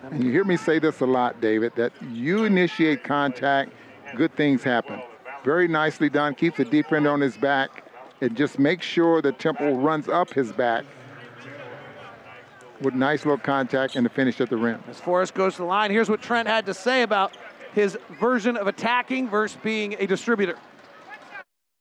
And you hear me say this a lot, David, that you initiate contact, good things happen. Very nicely done, keeps the deep end on his back, and just make sure the Temple runs up his back with nice little contact and the finish at the rim. As Forrest goes to the line, here's what Trent had to say about his version of attacking versus being a distributor.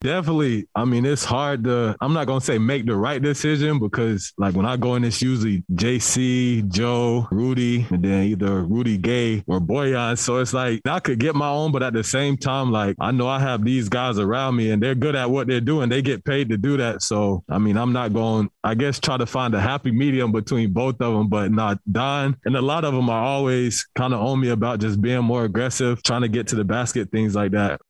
Definitely. I mean, it's hard to, I'm not going to say make the right decision because, like, when I go in, it's usually JC, Joe, Rudy, and then either Rudy Gay or Bojan. So it's like, I could get my own, but at the same time, like, I know I have these guys around me and they're good at what they're doing. They get paid to do that. So, I mean, I'm not going, I guess, try to find a happy medium between both of them, but not Don. And a lot of them are always kind of on me about just being more aggressive, trying to get to the basket, things like that.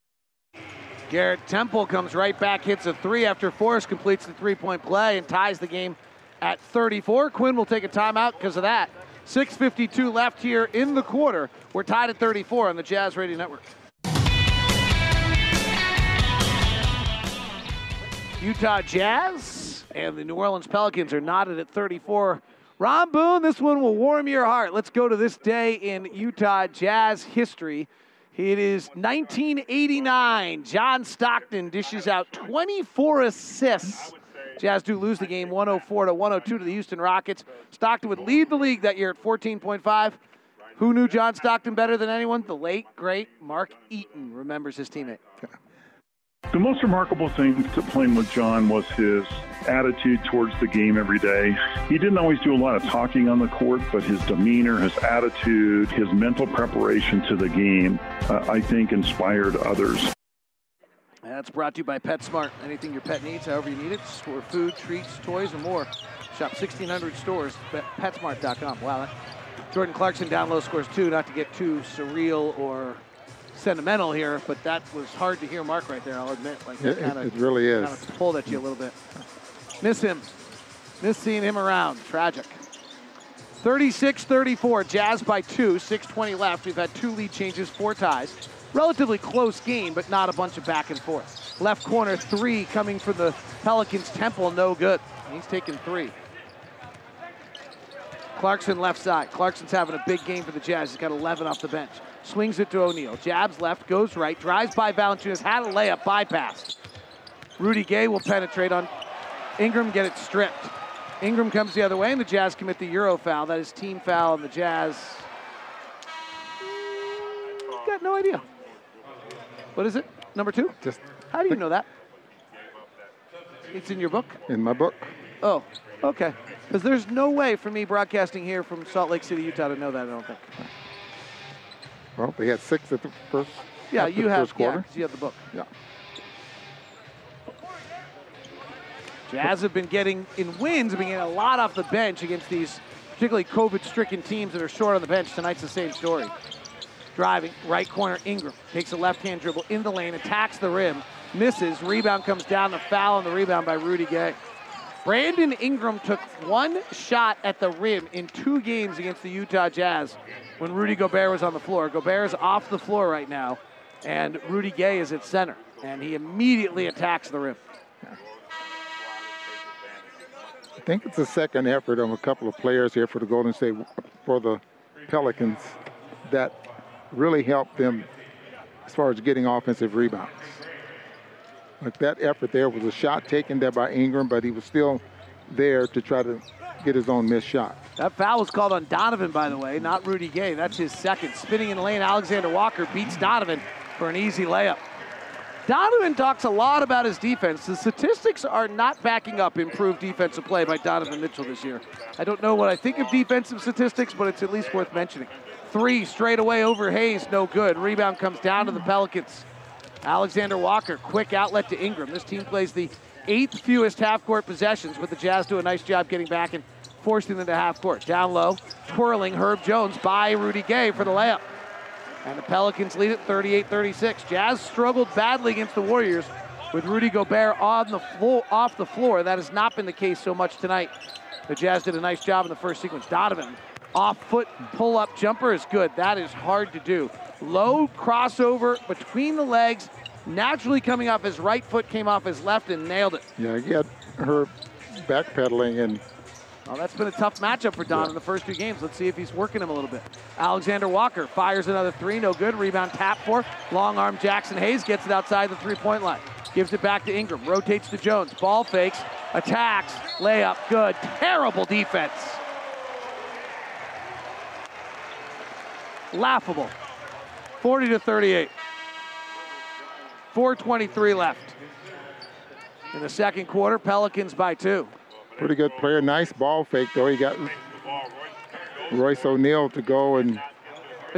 Garrett Temple comes right back, hits a three after Forrest completes the three-point play and ties the game at 34. Quinn will take a timeout because of that. 6:52 left here in the quarter. We're tied at 34 on the Jazz Radio Network. Utah Jazz and the New Orleans Pelicans are knotted at 34. Ron Boone, this one will warm your heart. Let's go to this day in Utah Jazz history. It is 1989. John Stockton dishes out 24 assists. Jazz do lose the game 104-102 to the Houston Rockets. Stockton would lead the league that year at 14.5. Who knew John Stockton better than anyone? The late, great Mark Eaton remembers his teammate. The most remarkable thing to playing with John was his attitude towards the game every day. He didn't always do a lot of talking on the court, but his demeanor, his attitude, his mental preparation to the game, I think inspired others. That's brought to you by PetSmart. Anything your pet needs, however you need it, for food, treats, toys, and more. Shop 1,600 stores, PetSmart.com. Wow, Jordan Clarkson down low scores two, not to get too surreal or sentimental here, but that was hard to hear Mark right there, I'll admit. Like it really is. Kind of pulled at you a little bit. Miss him. Miss seeing him around. Tragic. 36-34, Jazz by two, 6:20 left. We've had two lead changes, four ties. Relatively close game, but not a bunch of back and forth. Left corner three coming from the Pelicans, Temple, no good. He's taking three. Clarkson left side. Clarkson's having a big game for the Jazz. He's got 11 off the bench. Swings it to O'Neal. Jabs left, goes right, drives by Valanciunas, had a layup, bypassed. Rudy Gay will penetrate on Ingram, get it stripped. Ingram comes the other way, and the Jazz commit the Euro foul. That is team foul, and the Jazz got no idea. What is it? Number two? Just how do you know that? It's in your book? In my book. Oh, okay. Because there's no way for me broadcasting here from Salt Lake City, Utah, to know that, I don't think. Well, they had six at the first quarter. Yeah, you have, because you have the book. Yeah. Jazz have been getting, in wins, have been getting a lot off the bench against these particularly COVID-stricken teams that are short on the bench. Tonight's the same story. Driving, right corner, Ingram takes a left-hand dribble in the lane, attacks the rim, misses, rebound comes down, the foul on the rebound by Rudy Gay. Brandon Ingram took one shot at the rim in two games against the Utah Jazz when Rudy Gobert was on the floor. Gobert is off the floor right now, and Rudy Gay is at center, and he immediately attacks the rim. I think it's a second effort of a couple of players here for the Golden State, for the Pelicans, that really helped them as far as getting offensive rebounds. Like that effort there was a shot taken there by Ingram, but he was still there to try to get his own missed shot. That foul was called on Donovan, by the way, not Rudy Gay. That's his second. Spinning in the lane, Alexander-Walker beats Donovan for an easy layup. Donovan talks a lot about his defense. The statistics are not backing up improved defensive play by Donovan Mitchell this year. I don't know what I think of defensive statistics, but it's at least worth mentioning. Three straight away over Hayes, no good. Rebound comes down to the Pelicans. Alexander-Walker, quick outlet to Ingram. This team plays the 8th fewest half-court possessions, but the Jazz do a nice job getting back and forcing them to half-court. Down low, twirling Herb Jones by Rudy Gay for the layup. And the Pelicans lead it 38-36. Jazz struggled badly against the Warriors with Rudy Gobert on the floor, off the floor. That has not been the case so much tonight. The Jazz did a nice job in the first sequence. Donovan, off-foot pull-up jumper is good. That is hard to do. Low crossover between the legs, naturally coming off his right foot, came off his left and nailed it. Yeah, he had her backpedaling and... Well, that's been a tough matchup for Don in the first two games. Let's see if he's working him a little bit. Alexander-Walker fires another three, no good. Rebound tap for. Long arm Jaxson Hayes gets it outside the three-point line. Gives it back to Ingram, rotates to Jones. Ball fakes, attacks, layup, good. Terrible defense. Laughable. 40-38. 4:23 left. In the second quarter, Pelicans by two. Pretty good player, nice ball fake though. He got Royce O'Neal to go and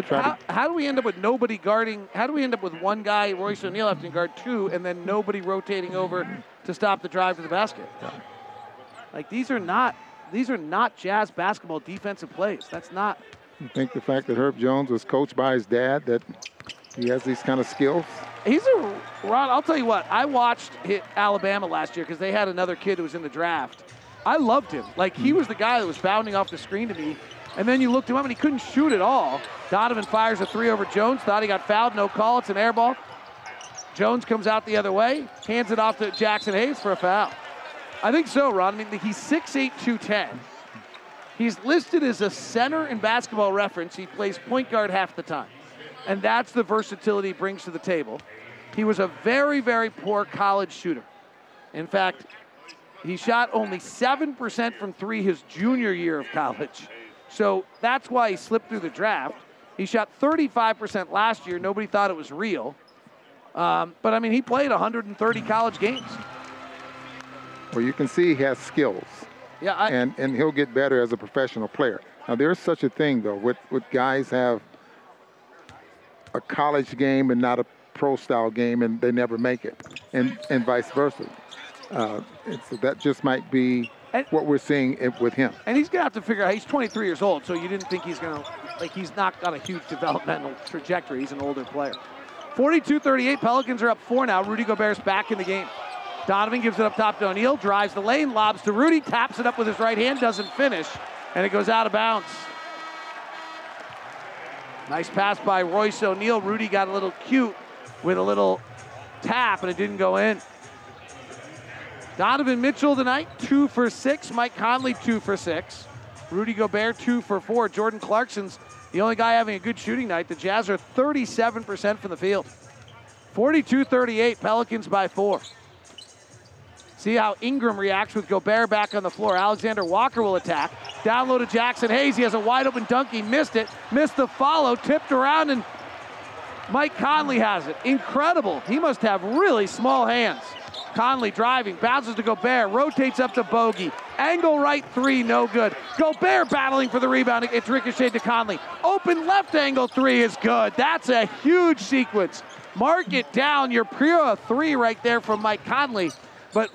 try how do we end up with nobody guarding? How do we end up with one guy, Royce O'Neal, having to guard two, and then nobody rotating over to stop the drive to the basket? Like these are not Jazz basketball defensive plays. That's not. I think the fact that Herb Jones was coached by his dad, that he has these kind of skills. Ron, I'll tell you what, I watched Alabama last year because they had another kid who was in the draft. I loved him. Like, he was the guy that was bounding off the screen to me. And then you looked him up and he couldn't shoot at all. Donovan fires a three over Jones, thought he got fouled, no call, it's an air ball. Jones comes out the other way, hands it off to Jaxson Hayes for a foul. I think so, Ron. I mean, he's 6'8", 210. He's listed as a center in Basketball Reference. He plays point guard half the time. And that's the versatility he brings to the table. He was a very, very poor college shooter. In fact, he shot only 7% from three his junior year of college. So that's why he slipped through the draft. He shot 35% last year. Nobody thought it was real. But, I mean, he played 130 college games. Well, you can see he has skills. Yeah, and he'll get better as a professional player. Now, there's such a thing, though, with guys have a college game and not a pro-style game, and they never make it, and vice versa. So that just might be what we're seeing with him. And he's going to have to figure out, he's 23 years old, so you didn't think he's going to, like, he's not got a huge developmental trajectory. He's an older player. 42-38, Pelicans are up 4 now. Rudy Gobert's back in the game. Donovan gives it up top to O'Neal, drives the lane, lobs to Rudy, taps it up with his right hand, doesn't finish, and it goes out of bounds. Nice pass by Royce O'Neal. Rudy got a little cute with a little tap, and it didn't go in. Donovan Mitchell tonight, 2 for 6. Mike Conley, 2 for 6. Rudy Gobert, 2 for 4. Jordan Clarkson's the only guy having a good shooting night. The Jazz are 37% from the field. 42-38, Pelicans by 4. See how Ingram reacts with Gobert back on the floor. Alexander-Walker will attack. Down low to Jaxson Hayes. He has a wide open dunk. He missed it. Missed the follow, tipped around, and Mike Conley has it. Incredible. He must have really small hands. Conley driving, bounces to Gobert, rotates up to Bogey. Angle right three, no good. Gobert battling for the rebound. It's ricocheted to Conley. Open left angle three is good. That's a huge sequence. Mark it down. Your pure three right there from Mike Conley. But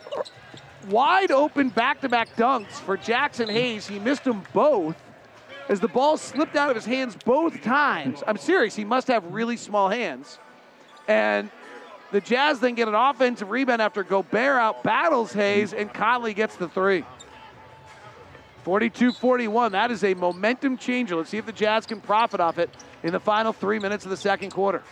wide open back-to-back dunks for Jaxson Hayes. He missed them both as the ball slipped out of his hands both times. I'm serious. He must have really small hands. And the Jazz then get an offensive rebound after Gobert out battles Hayes, and Conley gets the three. 42-41, that is a momentum changer. Let's see if the Jazz can profit off it in the final 3 minutes of the second quarter.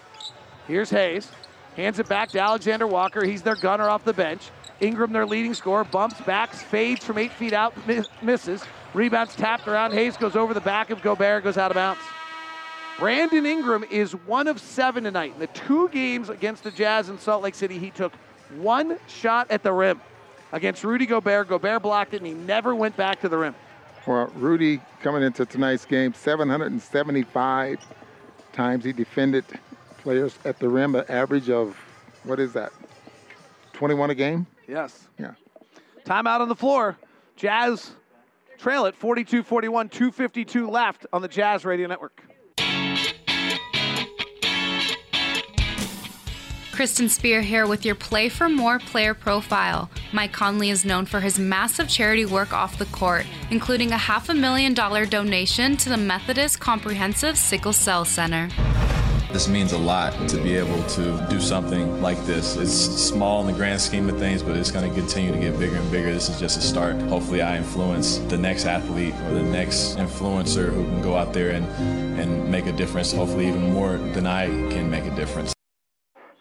Here's Hayes, hands it back to Alexander Walker. He's their gunner off the bench. Ingram, their leading scorer, bumps, backs, fades from 8 feet out, misses. Rebounds tapped around. Hayes goes over the back of Gobert, goes out of bounds. Brandon Ingram is 1 of 7 tonight. In the 2 games against the Jazz in Salt Lake City, he took 1 shot at the rim. Against Rudy Gobert, Gobert blocked it, and he never went back to the rim. Well, Rudy coming into tonight's game, 775 times he defended players at the rim, an average of, what is that, 21 a game? Yes. Yeah. Timeout on the floor. Jazz trail it 42-41, 2:52 left on the Jazz Radio Network. Kristen Spear here with your Play for More player profile. Mike Conley is known for his massive charity work off the court, including a $500,000 donation to the Methodist Comprehensive Sickle Cell Center. This means a lot to be able to do something like this. It's small in the grand scheme of things, but it's going to continue to get bigger and bigger. This is just a start. Hopefully I influence the next athlete or the next influencer who can go out there and make a difference, hopefully even more than I can make a difference.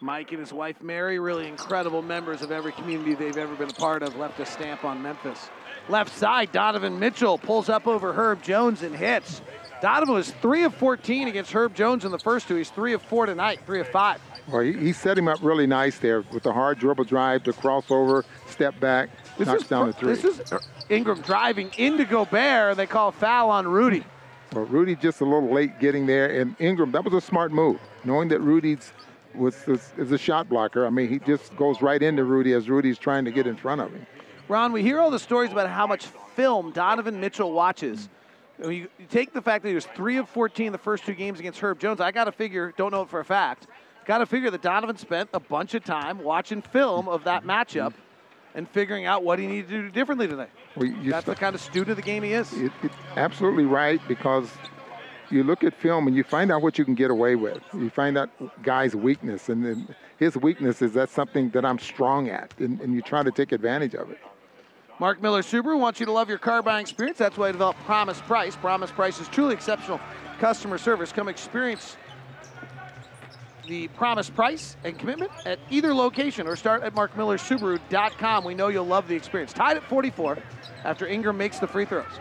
Mike and his wife, Mary, really incredible members of every community they've ever been a part of, left a stamp on Memphis. Left side, Donovan Mitchell pulls up over Herb Jones and hits. Donovan was 3 of 14 against Herb Jones in the first 2. He's 3 of 4 tonight, 3 of 5. Well, he set him up really nice there with the hard dribble drive, the crossover, step back, knocks down the 3. This is Ingram driving into Gobert, and they call a foul on Rudy. Well, Rudy just a little late getting there, and Ingram, that was a smart move, knowing that Rudy's is a shot blocker. I mean, he just goes right into Rudy as Rudy's trying to get in front of him. Ron, we hear all the stories about how much film Donovan Mitchell watches. You take the fact that he was 3 of 14 the first 2 games against Herb Jones. I got to figure, don't know it for a fact, got to figure that Donovan spent a bunch of time watching film of that matchup and figuring out what he needed to do differently today. Well, that's the kind of student of the game he is. It's absolutely right, because you look at film and you find out what you can get away with. You find out guy's weakness, and then his weakness is that's something that I'm strong at, and you try to take advantage of it. Mark Miller Subaru wants you to love your car buying experience. That's why I developed Promise Price. Promise Price is truly exceptional customer service. Come experience the Promise Price and commitment at either location, or start at markmillersubaru.com. We know you'll love the experience. Tied at 44 after Ingram makes the free throws.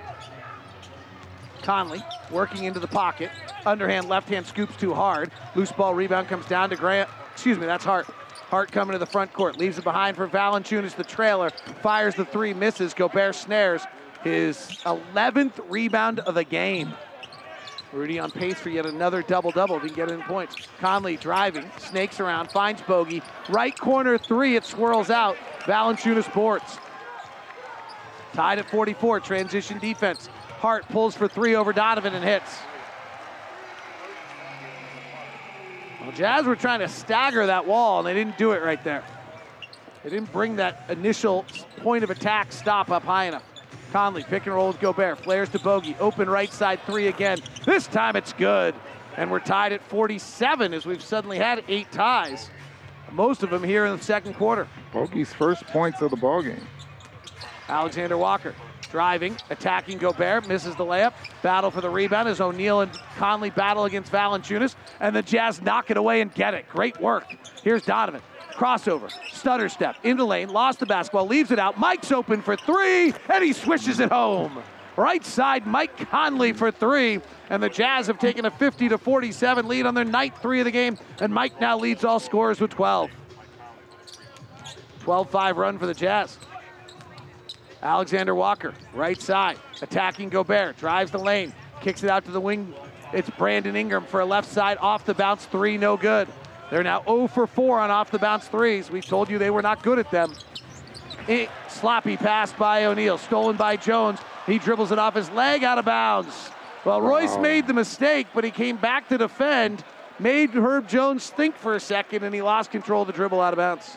Conley working into the pocket. Underhand, left hand scoops too hard. Loose ball rebound comes down to Grant. Excuse me, that's Hart. Hart coming to the front court, leaves it behind for Valanciunas, the trailer, fires the 3, misses. Gobert snares his 11th rebound of the game. Rudy on pace for yet another double-double if he can get it in points. Conley driving, snakes around, finds Bogey. Right corner 3, it swirls out. Valanciunas boards. Tied at 44, transition defense. Hart pulls for 3 over Donovan and hits. Well, Jazz were trying to stagger that wall, and they didn't do it right there. They didn't bring that initial point of attack stop up high enough. Conley, pick and roll with Gobert. Flares to Bogey. Open right side three again. This time it's good. And we're tied at 47 as we've suddenly had 8 ties. Most of them here in the second quarter. Bogey's first points of the ballgame. Alexander-Walker driving, attacking Gobert, misses the layup. Battle for the rebound as O'Neal and Conley battle against Valanciunas. And the Jazz knock it away and get it. Great work. Here's Donovan. Crossover, stutter step, into lane, lost the basketball, leaves it out. Mike's open for three, and he swishes it home. Right side, Mike Conley for three, and the Jazz have taken a 50-47 lead on their night three of the game, and Mike now leads all scorers with 12. 12-5 run for the Jazz. Alexander-Walker, right side, attacking Gobert, drives the lane, kicks it out to the wing. It's Brandon Ingram for a left side, off the bounce, three, no good. They're now 0 for 4 on off-the-bounce threes. We told you they were not good at them. Sloppy pass by O'Neal, stolen by Jones. He dribbles it off his leg, out of bounds. Well, Royce made the mistake, but he came back to defend, made Herb Jones think for a second, and he lost control of the dribble out of bounds.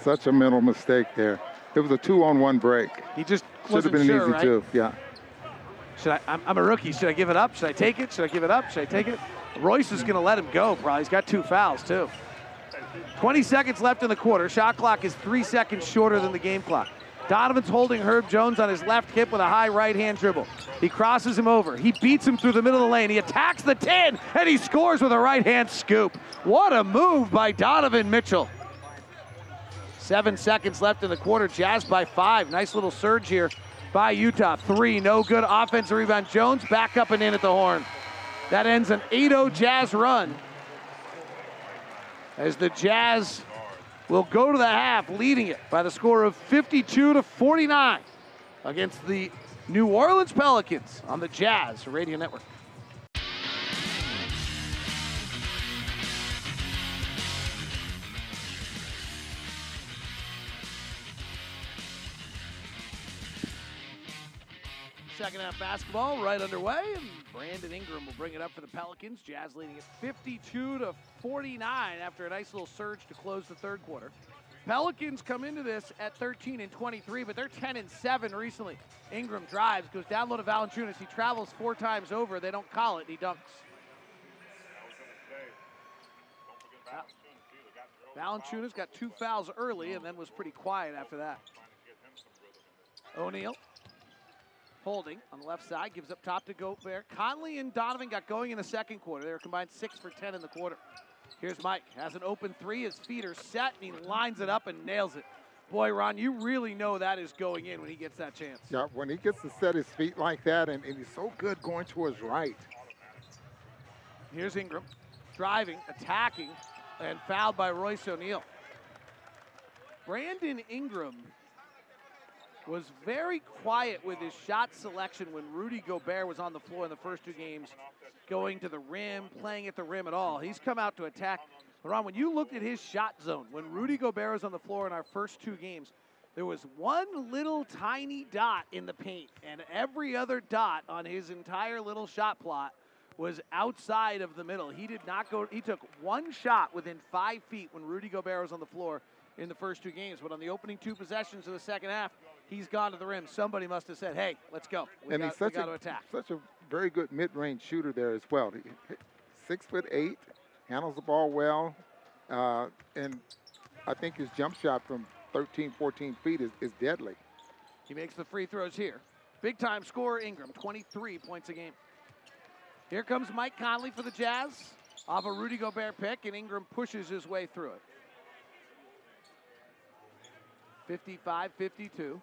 Such a mental mistake there. It was a 2-on-1 break. He just wasn't sure, right? Should have been an easy two, yeah. I'm a rookie. Should I give it up? Should I take it? Should I give it up? Should I take it? Royce is going to let him go, probably. He's got 2 fouls, too. 20 seconds left in the quarter. Shot clock is 3 seconds shorter than the game clock. Donovan's holding Herb Jones on his left hip with a high right-hand dribble. He crosses him over. He beats him through the middle of the lane. He attacks the 10, and he scores with a right-hand scoop. What a move by Donovan Mitchell. 7 seconds left in the quarter. Jazz by 5. Nice little surge here by Utah. 3, no good. Offensive rebound. Jones back up and in at the horn. That ends an 8-0 Jazz run as the Jazz will go to the half, leading it by the score of 52-49 against the New Orleans Pelicans on the Jazz Radio Network. Second half basketball right underway, and Brandon Ingram will bring it up for the Pelicans. Jazz leading at 52-49 after a nice little surge to close the third quarter. Pelicans come into this at 13-23, but they're 10-7 recently. Ingram drives, goes down low to Valanciunas. He travels 4 times over. They don't call it. He dunks. Valanciunas got 2 fouls early and then was pretty quiet after that. O'Neal. Holding on the left side, gives up top to Gobert. Conley and Donovan got going in the second quarter. They were combined 6 for 10 in the quarter. Here's Mike, has an open three. His feet are set, and he lines it up and nails it. Boy, Ron, you really know that is going in when he gets that chance. Yeah, when he gets to set his feet like that, and he's so good going towards right. Here's Ingram, driving, attacking, and fouled by Royce O'Neal. Brandon Ingram was very quiet with his shot selection when Rudy Gobert was on the floor in the first 2 games, going to the rim, playing at the rim at all. He's come out to attack. Ron, when you looked at his shot zone, when Rudy Gobert was on the floor in our first 2 games, there was one little tiny dot in the paint, and every other dot on his entire little shot plot was outside of the middle. He did not go, he took 1 shot within 5 feet when Rudy Gobert was on the floor in the first 2 games, but on the opening 2 possessions of the second half, he's gone to the rim. Somebody must have said, hey, let's go. We got to attack. Such a very good mid-range shooter there as well. 6'8", handles the ball well, and I think his jump shot from 13, 14 feet is deadly. He makes the free throws here. Big-time scorer Ingram, 23 points a game. Here comes Mike Conley for the Jazz off a Rudy Gobert pick, and Ingram pushes his way through it. 55-52.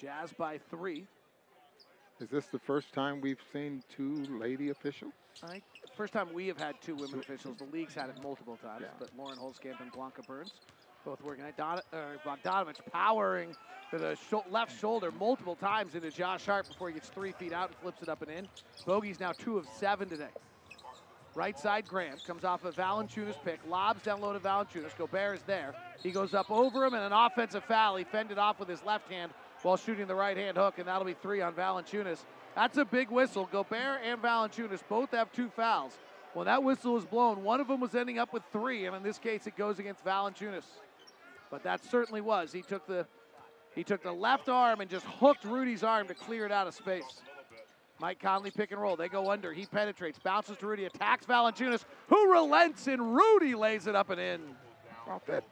Jazz by 3. Is this the first time we've seen 2 lady officials? First time we have had 2 women officials. The league's had it multiple times, yeah. But Lauren Holtzkamp and Blanca Burns both working. Bogdanović powering to the left shoulder multiple times into Josh Hart before he gets 3 feet out and flips it up and in. Bogey's now 2 of 7 today. Right side, Graham comes off a Valanciunas pick, lobs down low to Valanciunas. Gobert is there. He goes up over him and an offensive foul. He fended off with his left hand while shooting the right-hand hook, and that'll be 3 on Valanciunas. That's a big whistle. Gobert and Valanciunas both have 2 fouls. When that whistle was blown, one of them was ending up with 3, and in this case, it goes against Valanciunas. but that certainly was. He took the left arm and just hooked Rudy's arm to clear it out of space. Mike Conley pick and roll. They go under. He penetrates, bounces to Rudy, attacks Valanciunas, who relents, and Rudy lays it up and in. Wow, that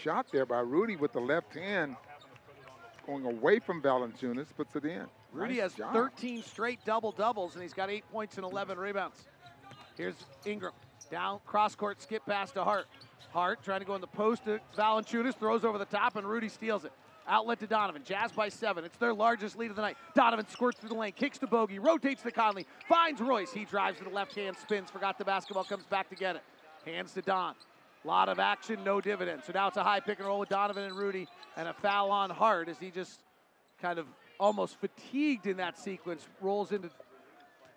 shot there by Rudy with the left hand going away from Valanciunas puts it in. Rudy nice has job. 13 straight double-doubles, and he's got 8 points and 11 rebounds. Here's Ingram. Down, cross-court skip pass to Hart. Hart trying to go in the post to Valanciunas, throws over the top, and Rudy steals it. Outlet to Donovan. Jazz by 7. It's their largest lead of the night. Donovan squirts through the lane, kicks to Bogey, rotates to Conley, finds Royce. He drives to the left hand, spins, forgot the basketball, comes back to get it. Hands to Don. Lot of action, no dividend. So now it's a high pick and roll with Donovan and Rudy, and a foul on Hart as he just kind of almost fatigued in that sequence, rolls into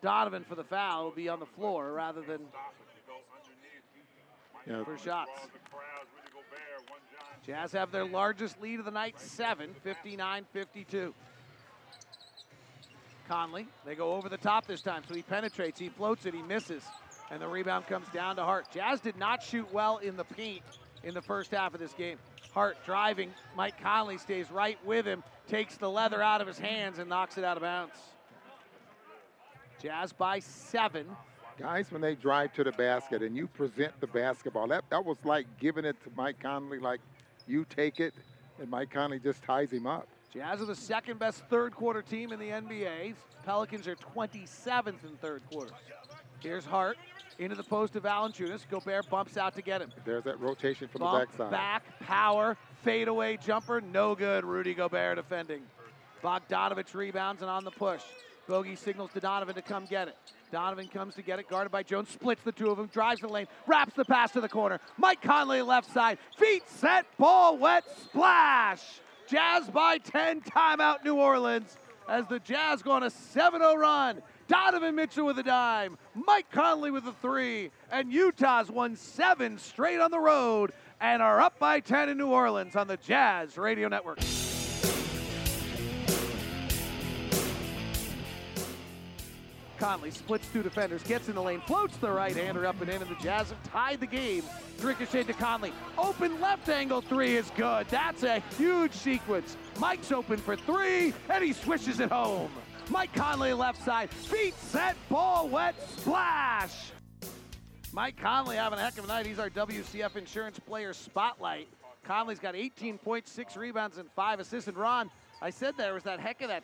Donovan for the foul. It'll be on the floor rather than for shots. Jazz have their largest lead of the night, 7, 59-52. Conley, they go over the top this time, so he penetrates, he floats it, he misses, and the rebound comes down to Hart. Jazz did not shoot well in the paint in the first half of this game. Hart driving, Mike Conley stays right with him, takes the leather out of his hands and knocks it out of bounds. Jazz by 7. Guys, when they drive to the basket and you present the basketball, that was like giving it to Mike Conley, like you take it, and Mike Conley just ties him up. Jazz are the second best third quarter team in the NBA. Pelicans are 27th in third quarter. Here's Hart into the post of Valanciunas. Gobert bumps out to get him. There's that rotation from the backside. Back, power, fadeaway jumper, no good. Rudy Gobert defending. Bogdanović rebounds and on the push. Bogey signals to Donovan to come get it. Donovan comes to get it, guarded by Jones, splits the two of them, drives the lane, wraps the pass to the corner. Mike Conley left side, feet set, ball wet, splash! Jazz by 10, timeout New Orleans, as the Jazz go on a 7-0 run. Donovan Mitchell with a dime, Mike Conley with a 3, and Utah's won 7 straight on the road and are up by 10 in New Orleans on the Jazz Radio Network. Conley splits two defenders, gets in the lane, floats the right-hander up and in, and the Jazz have tied the game. Ricochet to Conley. Open left-angle three is good. That's a huge sequence. Mike's open for three, and he swishes it home. Mike Conley left side, feet set, ball wet, splash! Mike Conley having a heck of a night. He's our WCF Insurance Player Spotlight. Conley's got 18 points, 6 rebounds, and 5 assists. And Ron, I said there was that heck of that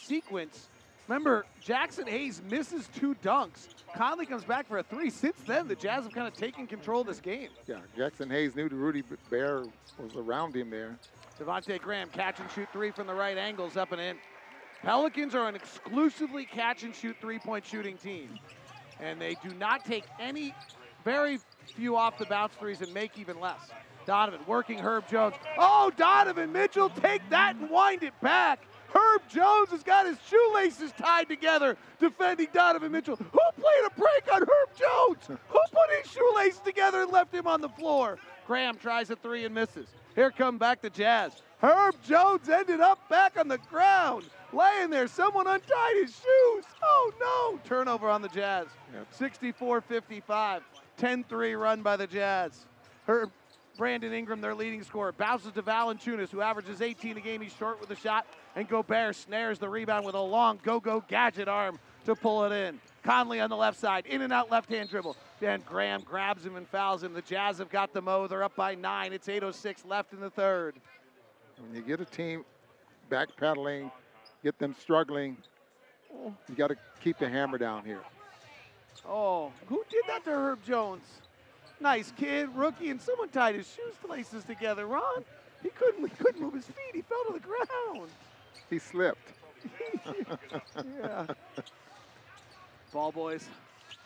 sequence. Remember, Jaxson Hayes misses 2 dunks. Conley comes back for a 3. Since then, the Jazz have kind of taken control of this game. Yeah, Jaxson Hayes knew Rudy Gobert was around him there. Devontae Graham, catch and shoot 3 from the right angles, up and in. Pelicans are an exclusively catch and shoot 3-point shooting team. And they do not take very few off the bounce threes and make even less. Donovan working Herb Jones. Oh, Donovan Mitchell, take that and wind it back. Herb Jones has got his shoelaces tied together defending Donovan Mitchell. Who played a break on Herb Jones? Who put his shoelaces together and left him on the floor? Graham tries a 3 and misses. Here come back the Jazz. Herb Jones ended up back on the ground, laying there. Someone untied his shoes. Oh, no. Turnover on the Jazz. 64-55. 10-3 run by the Jazz. Brandon Ingram, their leading scorer, bounces to Valanciunas, who averages 18 a game. He's short with a shot, and Gobert snares the rebound with a long go-go gadget arm to pull it in. Conley on the left side, in and out left-hand dribble. Then Graham grabs him and fouls him. The Jazz have got the mow. They're up by 9. It's 8:06 left in the third. When you get a team backpedaling, get them struggling, you got to keep the hammer down here. Oh, who did that to Herb Jones? Nice kid, rookie, and someone tied his shoelaces together. Ron, he couldn't move his feet. He fell to the ground. He slipped. Yeah. Ball boys.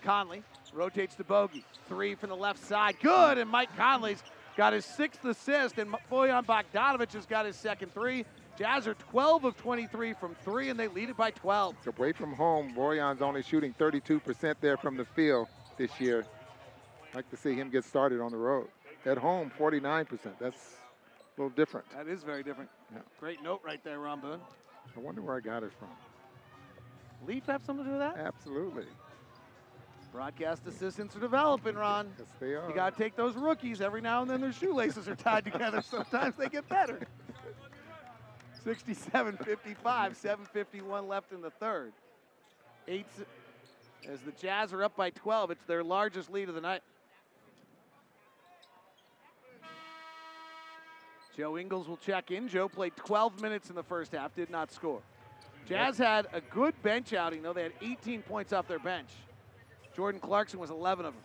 Conley rotates to Bogey. 3 from the left side. Good, and Mike Conley's got his 6th assist, and Bojan Bogdanović has got his second 3. Jazz are 12 of 23 from 3, and they lead it by 12. It's away from home. Bojan's only shooting 32% there from the field this year. Like to see him get started on the road. At home, 49%. That's a little different. That is very different. Yeah. Great note right there, Ron Boone. I wonder where I got it from. Leaf have something to do with that? Absolutely. Broadcast assistants are developing, Ron. Yes, they are. You got to take those rookies. Every now and then their shoelaces are tied together. Sometimes they get better. 67-55, 7:51 left in the third. As the Jazz are up by 12, it's their largest lead of the night. Joe Ingles will check in. Joe played 12 minutes in the first half, did not score. Jazz had a good bench outing, though. They had 18 points off their bench. Jordan Clarkson was 11 of them.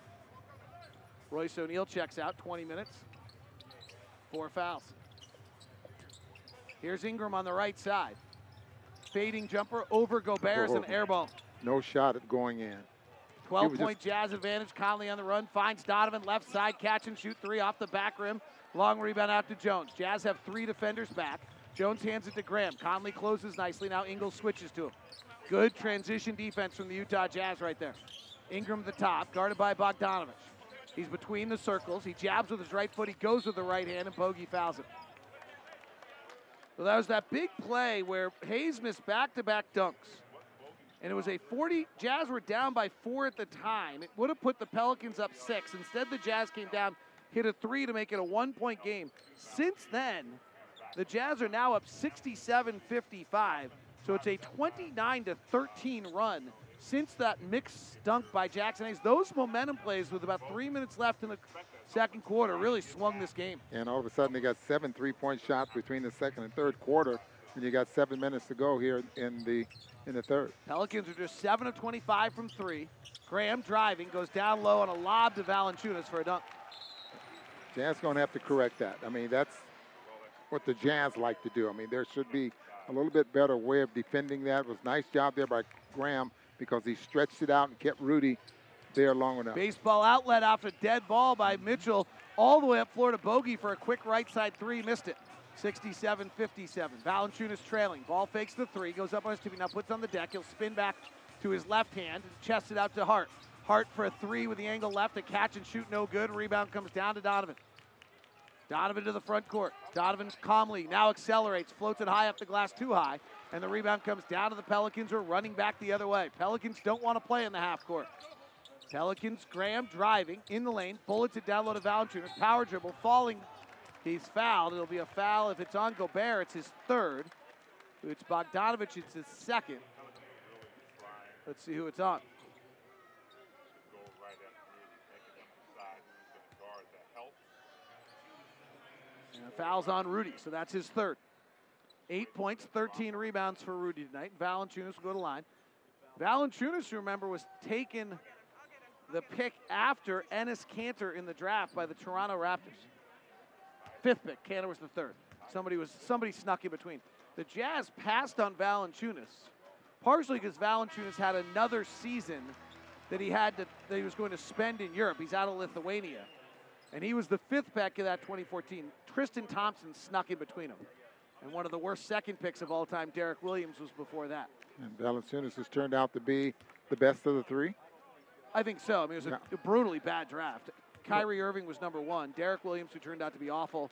Royce O'Neal checks out, 20 minutes, 4 fouls. Here's Ingram on the right side. Fading jumper over Gobert, an air ball. No shot at going in. 12-point Jazz advantage. Conley on the run, finds Donovan left side, catch and shoot three off the back rim. Long rebound out to Jones. Jazz have 3 defenders back. Jones hands it to Graham. Conley closes nicely. Now Ingles switches to him. Good transition defense from the Utah Jazz right there. Ingram at the top, guarded by Bogdanović. He's between the circles. He jabs with his right foot. He goes with the right hand, and Bogey fouls him. So that was that big play where Hayes missed back-to-back dunks. And it was a 40. Jazz were down by 4 at the time. It would have put the Pelicans up 6. Instead, the Jazz came down, hit a 3 to make it a 1-point game. Since then, the Jazz are now up 67-55. So it's a 29-13 run since that mixed dunk by Jaxson Hayes. Those momentum plays with about 3 minutes left in the second quarter really swung this game. And all of a sudden they got 7 3-point shots between the second and third quarter, and you got 7 minutes to go here in the third. Pelicans are just 7 of 25 from 3. Graham driving, goes down low on a lob to Valanciunas for a dunk. Jazz going to have to correct that. I mean, that's what the Jazz like to do. I mean, there should be a little bit better way of defending that. It was a nice job there by Graham, because he stretched it out and kept Rudy there long enough. Baseball outlet off a dead ball by Mitchell, all the way up floor to Bogey for a quick right side 3, missed it. 67-57, Valanciunas trailing. Ball fakes the 3, goes up on his 2, now puts on the deck. He'll spin back to his left hand, chests it out to Hart. Hart for a 3 with the angle left, a catch and shoot, no good. Rebound comes down to Donovan. Donovan to the front court. Donovan calmly now accelerates, floats it high up the glass, too high. And the rebound comes down to the Pelicans, who are running back the other way. Pelicans don't want to play in the half court. Pelicans, Graham driving in the lane, bullets it down low to Valanciunas, power dribble, falling. He's fouled. It'll be a foul if it's on Gobert. It's his 3rd. If it's Bogdanović, it's his 2nd. Let's see who it's on. And the foul's on Rudy, so that's his 3rd. 8 points, 13 rebounds for Rudy tonight. Valanciunas will go to line. Valanciunas, remember, was taken the pick after Enes Kanter in the draft by the Toronto Raptors. 5th pick, Kanter was the 3rd. Somebody snuck in between. The Jazz passed on Valanciunas, partially because Valanciunas had another season that he was going to spend in Europe. He's out of Lithuania. And he was the 5th pick of that 2014. Tristan Thompson snuck in between them. And one of the worst 2nd picks of all time, Derek Williams, was before that. And Valanciunas has turned out to be the best of the 3? I think so. I mean, it was a brutally bad draft. Kyrie Irving was number 1. Derek Williams, who turned out to be awful,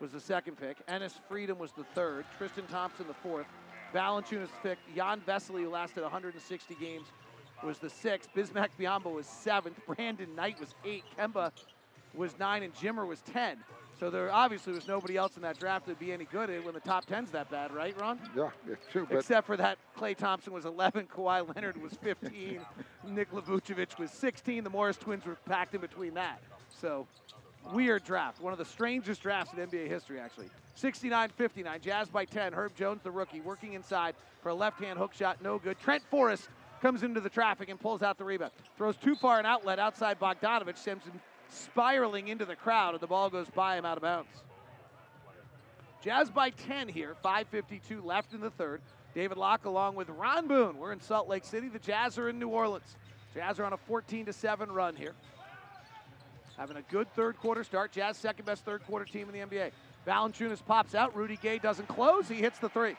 was the 2nd pick. Ennis Freedom was the 3rd. Tristan Thompson, the 4th. Valanciunas picked. Jan Vesely, who lasted 160 games, was the 6th. Bismack Biyombo was 7th. Brandon Knight was 8th. Kemba was 9th. And Jimmer was 10th. So there obviously was nobody else in that draft that would be any good when the top 10's that bad, right, Ron? Yeah, it's true. But except for that, Klay Thompson was 11, Kawhi Leonard was 15, Nikola Vucevic was 16, the Morris twins were packed in between that. So, weird draft. One of the strangest drafts in NBA history, actually. 69-59, Jazz by 10, Herb Jones, the rookie, working inside for a left-hand hook shot, no good. Trent Forrest comes into the traffic and pulls out the rebound. Throws too far an outlet outside Bogdanović, sends him spiraling into the crowd, and the ball goes by him out of bounds. Jazz by 10 here, 5:52 left in the third. David Locke along with Ron Boone. We're in Salt Lake City. The Jazz are in New Orleans. Jazz are on a 14-7 run here. Having a good third quarter start. Jazz 2nd best third quarter team in the NBA. Valanciunas pops out. Rudy Gay doesn't close. He hits the 3.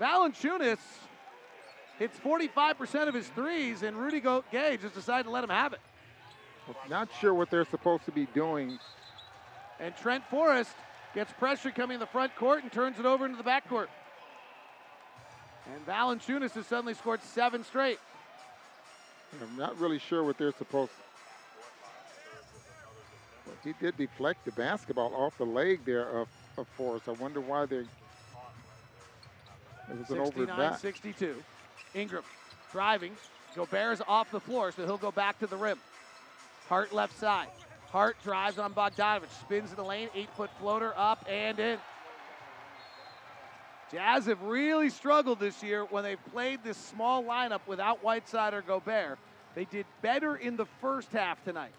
Valanciunas hits 45% of his 3s, and Rudy Gay just decided to let him have it. Not sure what they're supposed to be doing. And Trent Forrest gets pressure coming in the front court and turns it over into the back court. And Valanciunas has suddenly scored 7 straight. I'm not really sure what they're supposed to. He did deflect the basketball off the leg there of Forrest. I wonder why they. It was an over back. 69-62. Ingram driving. Gobert is off the floor, so he'll go back to the rim. Hart left side. Hart drives on Bogdanović. Spins in the lane. 8-foot floater up and in. Jazz have really struggled this year when they've played this small lineup without Whiteside or Gobert. They did better in the first half tonight,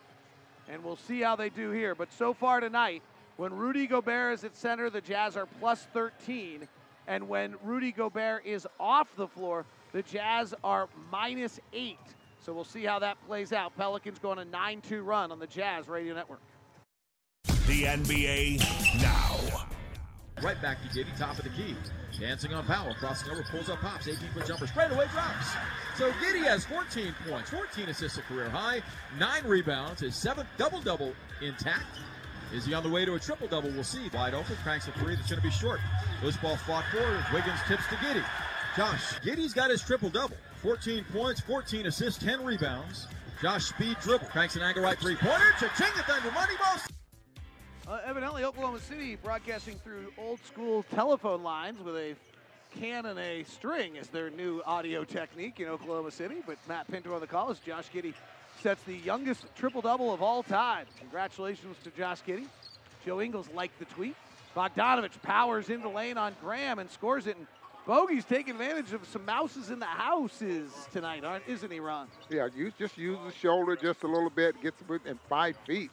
and we'll see how they do here. But so far tonight, when Rudy Gobert is at center, the Jazz are plus 13, and when Rudy Gobert is off the floor, the Jazz are minus 8. So we'll see how that plays out. Pelicans go on a 9-2 run on the Jazz Radio Network. The NBA now. Right back to Giddy, top of the key. Dancing on Powell, crossing over, pulls up, pops, 18-foot jumper, straight away drops. So Giddy has 14 points, 14 assists, a career high, 9 rebounds, his 7th double-double intact. Is he on the way to a triple-double? We'll see. Wide open, cranks a three that's going to be short. Loose ball fought forward, Wiggins tips to Giddy. Josh, Giddy's got his triple-double, 14 points, 14 assists, 10 rebounds. Josh, speed dribble, cranks an angle right three-pointer, cha-ching the Thunder, money ball. Evidently, Oklahoma City broadcasting through old-school telephone lines with a can and a string as their new audio technique in Oklahoma City. But Matt Pinto on the call as Josh Giddey sets the youngest triple-double of all time. Congratulations to Josh Giddey. Joe Ingles liked the tweet. Bogdanović powers into lane on Graham and scores it. And Bogey's taking advantage of some mouses in the houses tonight, isn't he, Ron? Yeah, you just use the shoulder just a little bit, gets within 5 feet.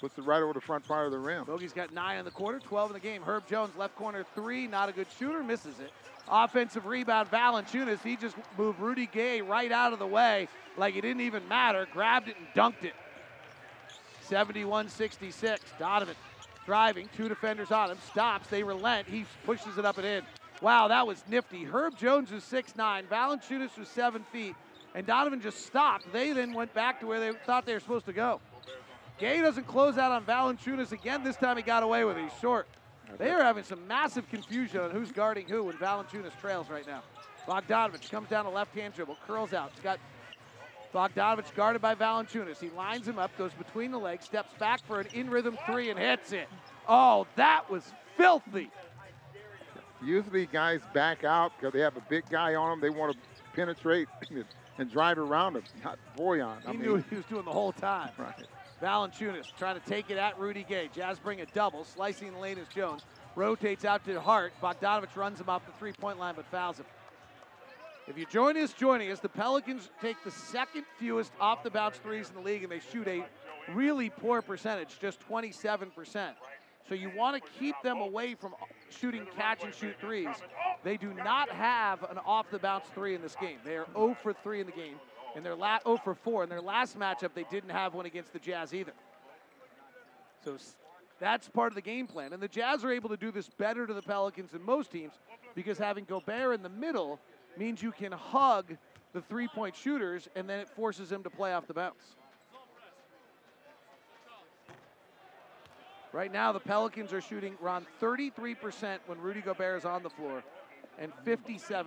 Puts it right over the front part of the rim. Bogey's got 9 in the quarter, 12 in the game. Herb Jones, left corner, 3, not a good shooter, misses it. Offensive rebound, Valanciunas. He just moved Rudy Gay right out of the way like it didn't even matter, grabbed it and dunked it. 71-66, Donovan driving, 2 defenders on him, stops, they relent, he pushes it up and in. Wow, that was nifty. Herb Jones was 6'9", Valanciunas was 7 feet, and Donovan just stopped. They then went back to where they thought they were supposed to go. Gay doesn't close out on Valanciunas again. This time he got away with it. He's short. They are having some massive confusion on who's guarding who when Valanciunas trails right now. Bogdanović comes down a left-hand dribble, curls out. He's got Bogdanović guarded by Valanciunas. He lines him up, goes between the legs, steps back for an in-rhythm three and hits it. Oh, that was filthy. Usually guys back out because they have a big guy on them. They want to penetrate and drive around him. Not Bojan. He knew what he was doing the whole time. Right. Valanciunas trying to take it at Rudy Gay. Jazz bring a double, slicing the lane is Jones. Rotates out to Hart. Bogdanović runs him off the three-point line, but fouls him. If you join us, the Pelicans take the second fewest off-the-bounce threes in the league, and they shoot a really poor percentage, just 27%. So you want to keep them away from shooting catch-and-shoot threes. They do not have an off-the-bounce three in this game. They are 0 for 3 in the game. In their 0 for 4. In their last matchup, they didn't have one against the Jazz either. So that's part of the game plan. And the Jazz are able to do this better to the Pelicans than most teams because having Gobert in the middle means you can hug the three-point shooters, and then it forces them to play off the bounce. Right now, the Pelicans are shooting around 33% when Rudy Gobert is on the floor, and 57%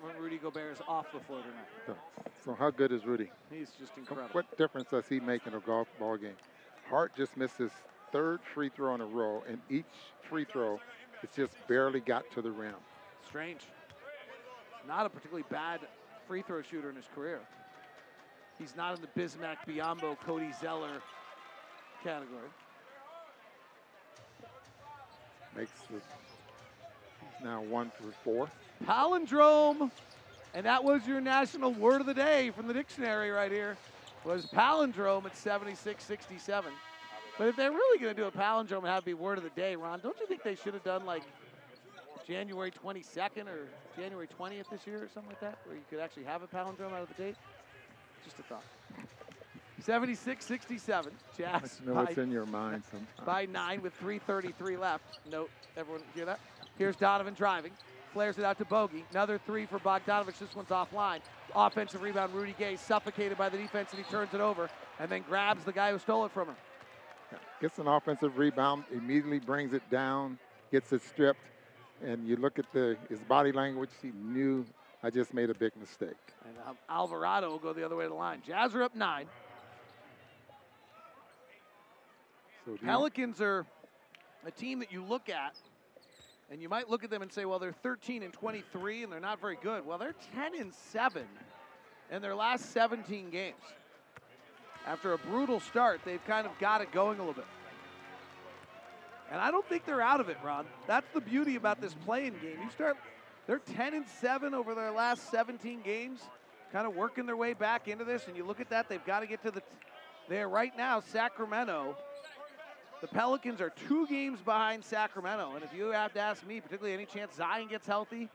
when Rudy Gobert is off the floor tonight. So how good is Rudy? He's just incredible. What difference does he make in a golf ball game? Hart just missed his 3rd free throw in a row, and each free throw, it just barely got to the rim. Strange. Not a particularly bad free throw shooter in his career. He's not in the Bismack Biyombo, Cody Zeller category. Makes the... Now 1 through 4. Palindrome, and that was your national word of the day from the dictionary right here, was palindrome at 76-67. But if they're really going to do a palindrome and have it be word of the day, Ron, don't you think they should have done like January 22nd or January 20th this year or something like that, where you could actually have a palindrome out of the date? Just a thought. 76-67, Jazz. I know it's in your mind sometimes. By 9 with 3:33 left. Note, everyone hear that? Here's Donovan driving, flares it out to Bogey. Another 3 for Bogdanović, this one's offline. Offensive rebound, Rudy Gay, suffocated by the defense, and he turns it over and then grabs the guy who stole it from him. Gets an offensive rebound, immediately brings it down, gets it stripped, and you look at his body language, he knew I just made a big mistake. And Alvarado will go the other way to the line. Jazz are up 9. So Pelicans are a team that you look at, and you might look at them and say, well, they're 13-23, and they're not very good. Well, they're 10-7 in their last 17 games. After a brutal start, they've kind of got it going a little bit. And I don't think they're out of it, Ron. That's the beauty about this play-in game. You start, they're 10-7 over their last 17 games, kind of working their way back into this, and you look at that, they've got to get to the, they're right now, Sacramento. The Pelicans are 2 games behind Sacramento, and if you have to ask me, particularly any chance Zion gets healthy,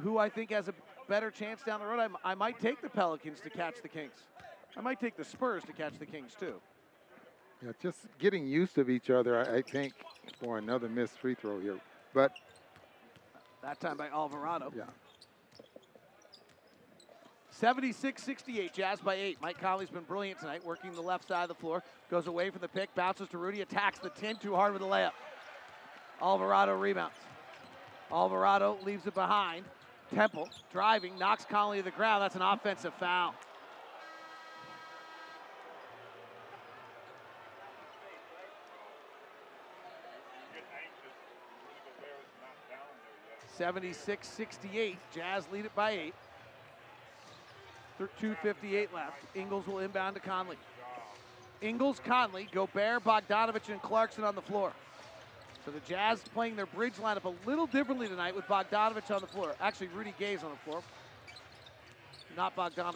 who I think has a better chance down the road, I might take the Pelicans to catch the Kings. I might take the Spurs to catch the Kings, too. Yeah, just getting used of each other, I think, for another missed free throw here. But that time by Alvarado. Yeah. 76-68, Jazz by 8. Mike Conley's been brilliant tonight, working the left side of the floor. Goes away from the pick, bounces to Rudy, attacks the 10, too hard with a layup. Alvarado rebounds. Alvarado leaves it behind. Temple driving, knocks Conley to the ground. That's an offensive foul. Good, 76-68, Jazz lead it by 8. 2:58 left. Ingles will inbound to Conley. Ingles, Conley, Gobert, Bogdanović, and Clarkson on the floor. So the Jazz playing their bridge lineup a little differently tonight with Bogdanović on the floor. Actually, Rudy Gay's on the floor, not Bogdanović.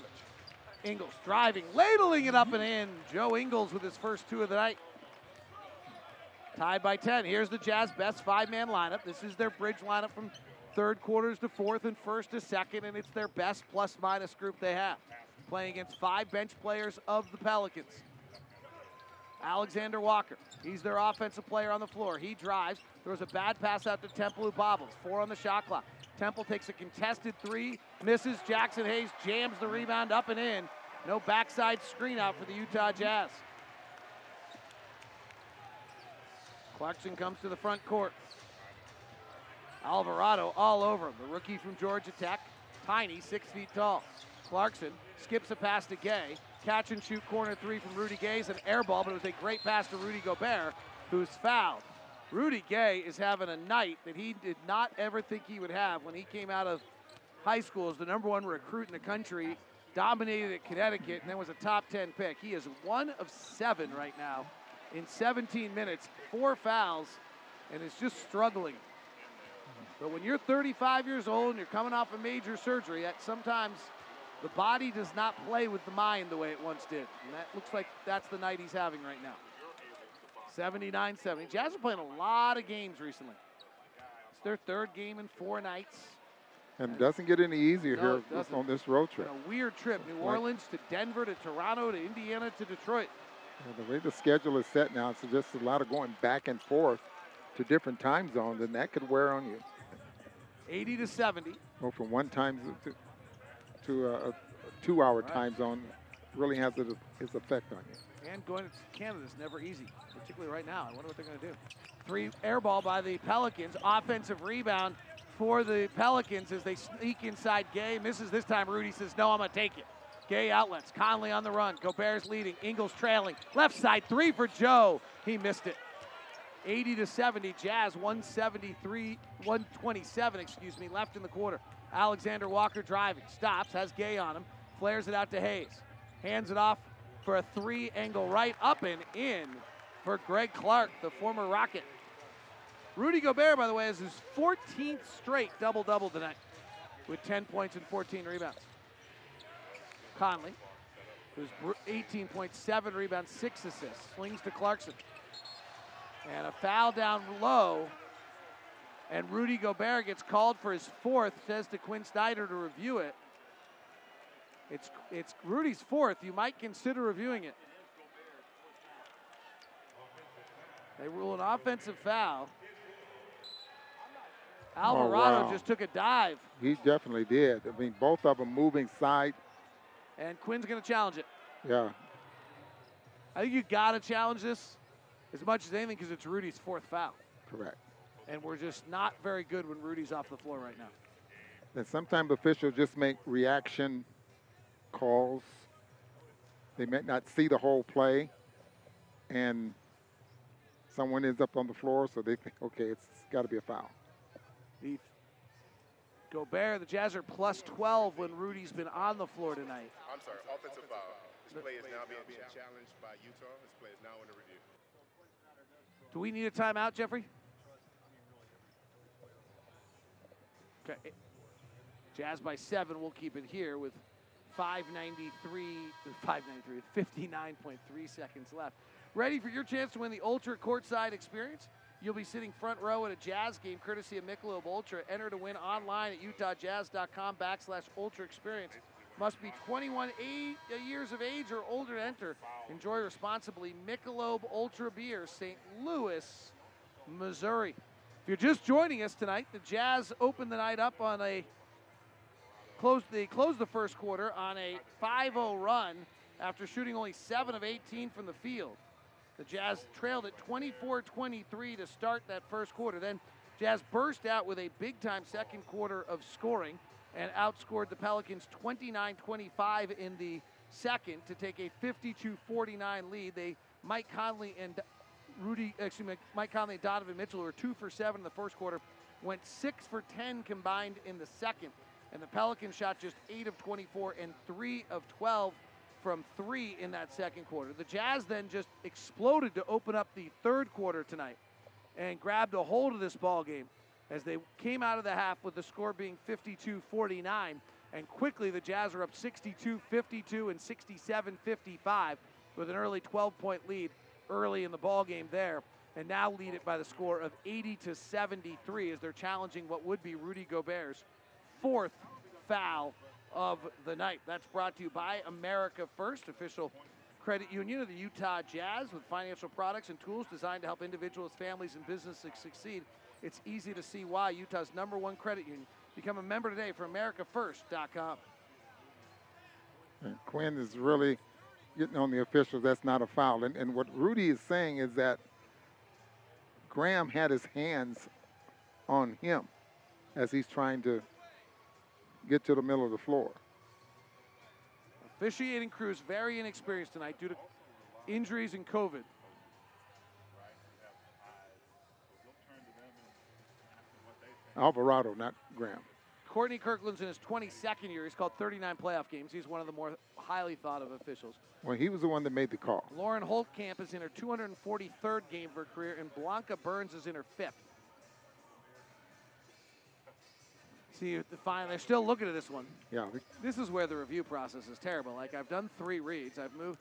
Ingles driving, ladling it up and in. Joe Ingles with his first 2 of the night. Tied by 10. Here's the Jazz best 5-man lineup. This is their bridge lineup from 3rd quarters to 4th and 1st to 2nd, and it's their best plus-minus group they have, playing against 5 bench players of the Pelicans. Alexander Walker, he's their offensive player on the floor. He drives. There was a bad pass out to Temple, who bobbles. 4 on the shot clock. Temple takes a contested 3, misses. Jaxson Hayes jams the rebound up and in. No backside screen out for the Utah Jazz. Clarkson comes to the front court. Alvarado all over him, the rookie from Georgia Tech, tiny, 6 feet tall. Clarkson skips a pass to Gay, catch and shoot corner 3 from Rudy Gay's an air ball, but it was a great pass to Rudy Gobert, who's fouled. Rudy Gay is having a night that he did not ever think he would have when he came out of high school as the #1 recruit in the country, dominated at Connecticut, and then was a top 10 pick. He is 1 of 7 right now in 17 minutes, 4 fouls, and is just struggling. But when you're 35 years old and you're coming off a major surgery, that sometimes the body does not play with the mind the way it once did. And that looks like that's the night he's having right now. 79-70. Jazz are playing a lot of games recently. It's their 3rd game in 4 nights. And it doesn't get any easier here on this road trip. A weird trip. New Orleans to Denver to Toronto to Indiana to Detroit. Yeah, the way the schedule is set now, so just a lot of going back and forth to different time zones, and that could wear on you. 80-70. Well, from one time to a 2-hour time zone really has its effect on you. And going to Canada is never easy, particularly right now. I wonder what they're going to do. 3 air ball by the Pelicans. Offensive rebound for the Pelicans as they sneak inside. Gay misses this time. Rudy says, no, I'm going to take it. Gay outlets. Conley on the run. Gobert's leading. Ingles trailing. Left side 3 for Joe. He missed it. 80-70, Jazz, 127, excuse me, left in the quarter. Alexander Walker driving, stops, has Gay on him, flares it out to Hayes. Hands it off for a 3 angle right, up and in for Greg Clark, the former Rocket. Rudy Gobert, by the way, is his 14th straight double-double tonight with 10 points and 14 rebounds. Conley, who's 18.7 rebounds, 6 assists, swings to Clarkson. And a foul down low, and Rudy Gobert gets called for his 4th, says to Quinn Snyder to review it. It's Rudy's 4th, you might consider reviewing it. They rule an offensive foul. Alvarado just took a dive. He definitely did. I mean, both of them moving side. And Quinn's gonna challenge it. Yeah. I think you gotta challenge this. As much as anything, because it's Rudy's 4th foul. Correct. And we're just not very good when Rudy's off the floor right now. And sometimes officials just make reaction calls. They may not see the whole play, and someone ends up on the floor, so they think, okay, it's got to be a foul. Gobert, the Jazz are plus 12 when Rudy's been on the floor tonight. I'm sorry, offensive foul. This play is now being challenged by Utah. This play is now under review. Do we need a timeout, Jeffrey? Okay. Jazz by 7. We'll keep it here with 59.3 seconds left. Ready for your chance to win the Ultra Courtside Experience? You'll be sitting front row at a Jazz game courtesy of Michelob Ultra. Enter to win online at utahjazz.com/ultraexperience. Must be 21 years of age or older to enter. Enjoy responsibly. Michelob Ultra Beer, St. Louis, Missouri. If you're just joining us tonight, the Jazz opened the night up on a closed the first quarter on a 5-0 run after shooting only 7 of 18 from the field. The Jazz trailed at 24-23 to start that first quarter. Then Jazz burst out with a big-time second quarter of scoring and outscored the Pelicans 29-25 in the second to take a 52-49 lead. Mike Conley and Donovan Mitchell were 2 for 7 in the first quarter, went 6 for 10 combined in the second, and the Pelicans shot just 8 of 24 and 3 of 12 from 3 in that second quarter. The Jazz then just exploded to open up the third quarter tonight and grabbed a hold of this ball game as they came out of the half with the score being 52-49, and quickly the Jazz are up 62-52 and 67-55 with an early 12-point lead early in the ball game there, and now lead it by the score of 80-73 as they're challenging what would be Rudy Gobert's 4th foul of the night. That's brought to you by America First, official credit union of the Utah Jazz, with financial products and tools designed to help individuals, families, and businesses succeed. It's easy to see why Utah's #1 credit union. Become a member today for AmericaFirst.com. And Quinn is really getting on the officials. That's not a foul. And what Rudy is saying is that Graham had his hands on him as he's trying to get to the middle of the floor. Officiating crews very inexperienced tonight due to injuries and COVID. Alvarado, not Graham. Courtney Kirkland's in his 22nd year. He's called 39 playoff games. He's one of the more highly thought of officials. Well, he was the one that made the call. Lauren Holtzkamp is in her 243rd game of her career, and Blanca Burns is in her 5th. See, finally, they're still looking at this one. Yeah. This is where the review process is terrible. Like, I've done 3 reads. I've moved.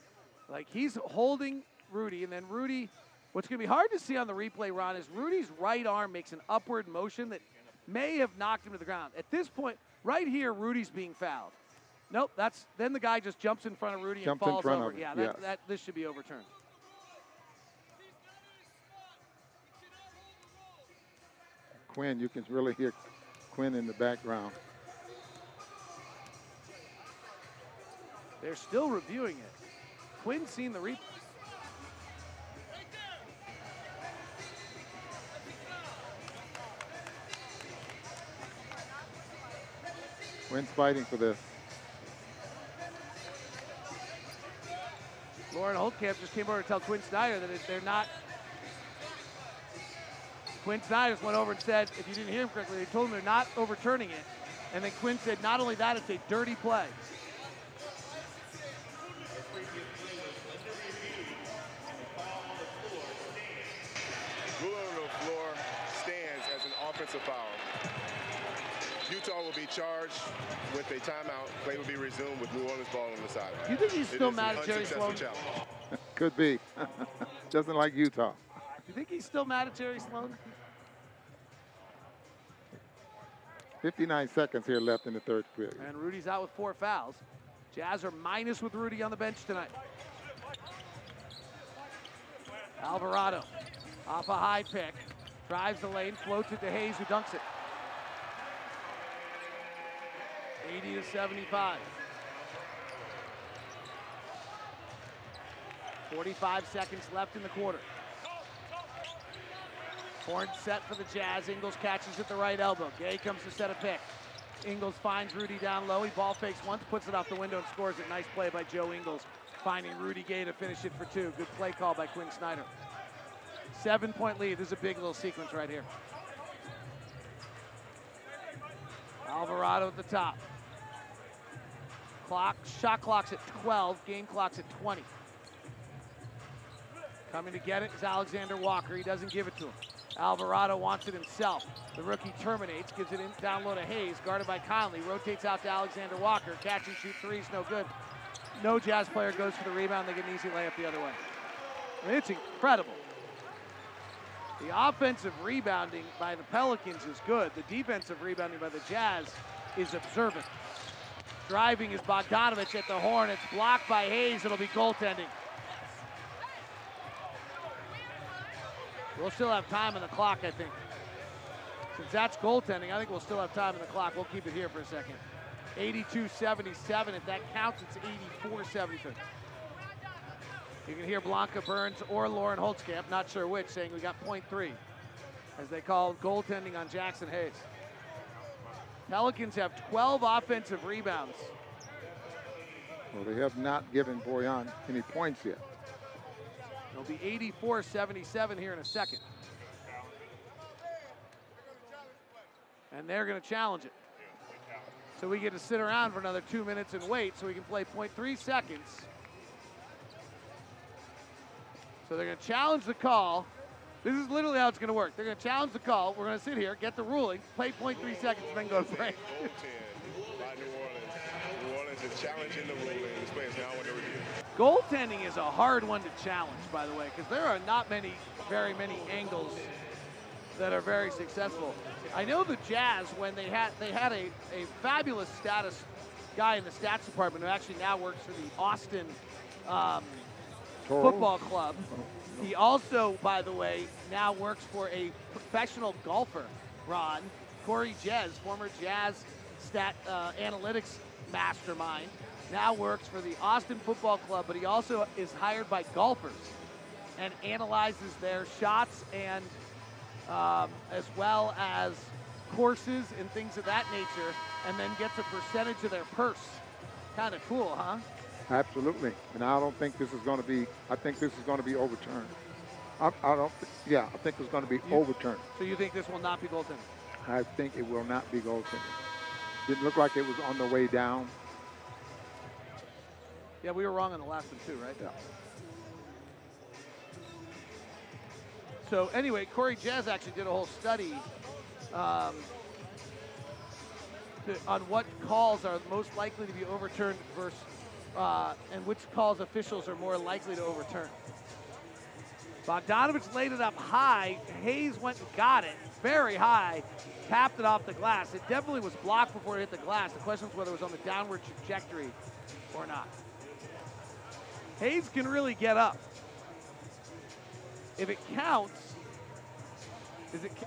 Like, he's holding Rudy, and then Rudy, what's going to be hard to see on the replay, Ron, is Rudy's right arm makes an upward motion that may have knocked him to the ground. At this point, right here, Rudy's being fouled. Nope, that's then the guy just jumps in front of Rudy and falls over. Yeah, this should be overturned. Quinn, you can really hear Quinn in the background. They're still reviewing it. Quinn's seen the replay. Quinn's fighting for this. Lauren Holtzkamp just came over to tell Quinn Snyder that if they're not. Quinn Snyder went over and said, if you didn't hear him correctly, they told him they're not overturning it. And then Quinn said, not only that, it's a dirty play. Blue on the floor stands as an offensive foul. Utah will be charged with a timeout. Play will be resumed with New Orleans ball on the side. You think he's still mad at Jerry Sloan? Could be. Doesn't like Utah. You think he's still mad at Jerry Sloan? 59 seconds here left in the third period. And Rudy's out with 4 fouls. Jazz are minus with Rudy on the bench tonight. Alvarado off a high pick. Drives the lane, floats it to Hayes, who dunks it. 80-75. 45 seconds left in the quarter. Horn set for the Jazz. Ingles catches at the right elbow. Gay comes to set a pick. Ingles finds Rudy down low. He ball fakes once, puts it off the window, and scores it. Nice play by Joe Ingles, finding Rudy Gay to finish it for two. Good play call by Quinn Snyder. 7-point lead. This is a big little sequence right here. Alvarado at the top. Shot clock's at 12, game clock's at 20. Coming to get it is Alexander-Walker. He doesn't give it to him. Alvarado wants it himself. The rookie terminates, gives it in, down low to Hayes, guarded by Conley, rotates out to Alexander-Walker. Catch and shoot threes, no good. No Jazz player goes for the rebound. They get an easy layup the other way. I mean, it's incredible. The offensive rebounding by the Pelicans is good. The defensive rebounding by the Jazz is observant. Driving is Bogdanović at the horn. It's blocked by Hayes. It'll be goaltending. We'll still have time on the clock, I think. Since that's goaltending, I think we'll still have time on the clock. We'll keep it here for a second. 82-77. If that counts, it's 84-77. You can hear Blanca Burns or Lauren Holtzkamp, not sure which, saying we got .3, as they call goaltending on Jaxson Hayes. Pelicans have 12 offensive rebounds. Well, they have not given Bojan any points yet. It'll be 84-77 here in a second. And they're going to challenge it. So we get to sit around for another 2 minutes and wait so we can play .3 seconds. So they're going to challenge the call. This is literally how it's going to work. They're going to challenge the call. We're going to sit here, get the ruling, play .3 seconds, and then go to break. By New Orleans is challenging the ruling. This play is now under review. Goaltending is a hard one to challenge, by the way, because there are not many, very many angles that are very successful. I know the Jazz, when they had a fabulous status guy in the stats department who actually now works for the Austin Football Club. He also, by the way, now works for a professional golfer, Ron. Corey Jez, former Jazz stat analytics mastermind, now works for the Austin Football Club, but he also is hired by golfers and analyzes their shots and as well as courses and things of that nature, and then gets a percentage of their purse. Kind of cool, huh? Absolutely, and I don't think this is going to be. I think this is going to be overturned. I think it's going to be overturned. So you think this will not be goaltending? I think it will not be goaltending. Didn't look like it was on the way down. Yeah, we were wrong on the last one too, right? Yeah. So anyway, Corey Jazz actually did a whole study on what calls are most likely to be overturned versus. And which calls officials are more likely to overturn. Bogdanović laid it up high. Hayes went and got it, very high, tapped it off the glass. It definitely was blocked before it hit the glass. The question was whether it was on the downward trajectory or not. Hayes can really get up. If it counts,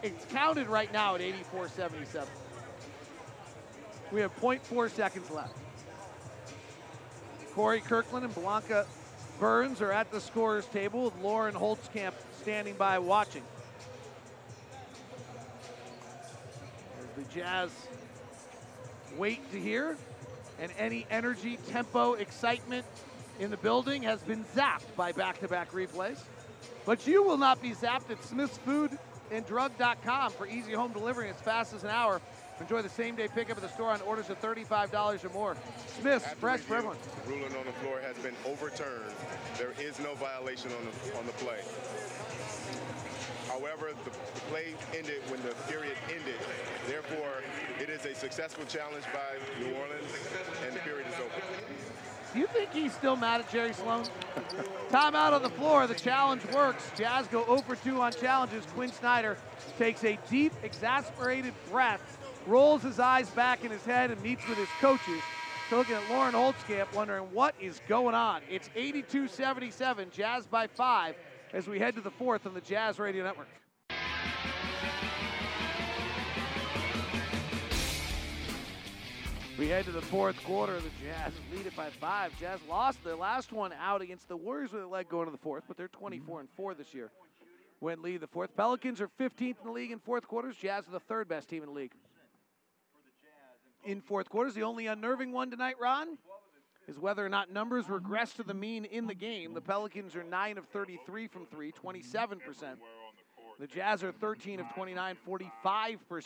it's counted right now at 84-77. We have 0.4 seconds left. Corey Kirkland and Blanca Burns are at the scorer's table with Lauren Holtzkamp standing by watching. As the Jazz wait to hear, and any energy, tempo, excitement in the building has been zapped by back-to-back replays. But you will not be zapped at smithsfoodanddrag.com for easy home delivery as fast as an hour. Enjoy the same-day pickup at the store on orders of $35 or more. Smith's, fresh for everyone. Ruling on the floor has been overturned. There is no violation on the play. However, the play ended when the period ended. Therefore, it is a successful challenge by New Orleans, and the period is over. Do you think he's still mad at Jerry Sloan? Timeout on the floor. The challenge works. Jazz go 0 for 2 on challenges. Quinn Snyder takes a deep, exasperated breath, rolls his eyes back in his head, and meets with his coaches. So looking at Lauren Holtzkamp, wondering what is going on. It's 82-77, Jazz by 5, as we head to the fourth on the Jazz Radio Network. We head to the fourth quarter. The Jazz lead it by 5. Jazz lost their last one out against the Warriors with a leg going to the fourth, but they're 24-4 this year. Win, lead the fourth. Pelicans are 15th in the league in fourth quarters. Jazz are the third best team in the league. in fourth quarters. The only unnerving one tonight, Ron, is whether or not numbers regress to the mean in the game. The Pelicans are 9 of 33 from 3, 27%. The Jazz are 13 of 29, 45%. So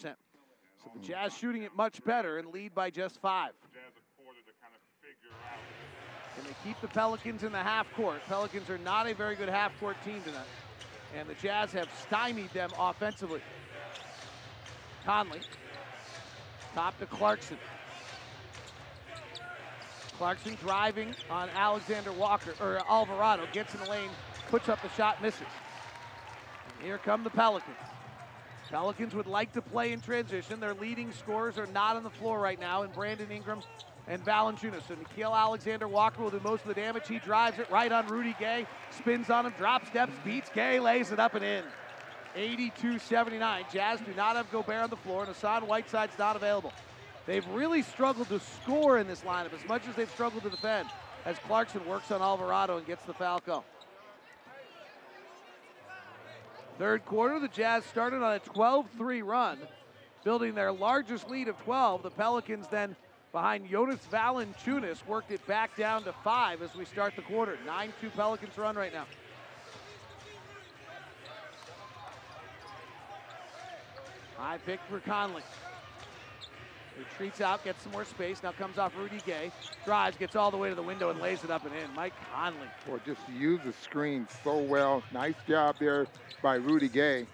the Jazz shooting it much better and lead by just 5. And they keep the Pelicans in the half court. Pelicans are not a very good half court team tonight. And the Jazz have stymied them offensively. Conley, top to Clarkson. Clarkson driving on Alvarado, gets in the lane, puts up the shot, misses. And here come the Pelicans. Pelicans would like to play in transition. Their leading scorers are not on the floor right now, and Brandon Ingram and Valanciunas. So Nickeil Alexander-Walker will do most of the damage. He drives it right on Rudy Gay, spins on him, drop steps, beats Gay, lays it up and in. 82-79. Jazz do not have Gobert on the floor, and Hassan Whiteside's not available. They've really struggled to score in this lineup as much as they've struggled to defend, as Clarkson works on Alvarado and gets the foul call. Third quarter, the Jazz started on a 12-3 run, building their largest lead of 12. The Pelicans then, behind Jonas Valanciunas, worked it back down to 5 as we start the quarter. 9-2 Pelicans run right now. High pick for Conley. Retreats out, gets some more space, now comes off Rudy Gay, drives, gets all the way to the window and lays it up and in. Mike Conley. Or just used the screen so well. Nice job there by Rudy Gay.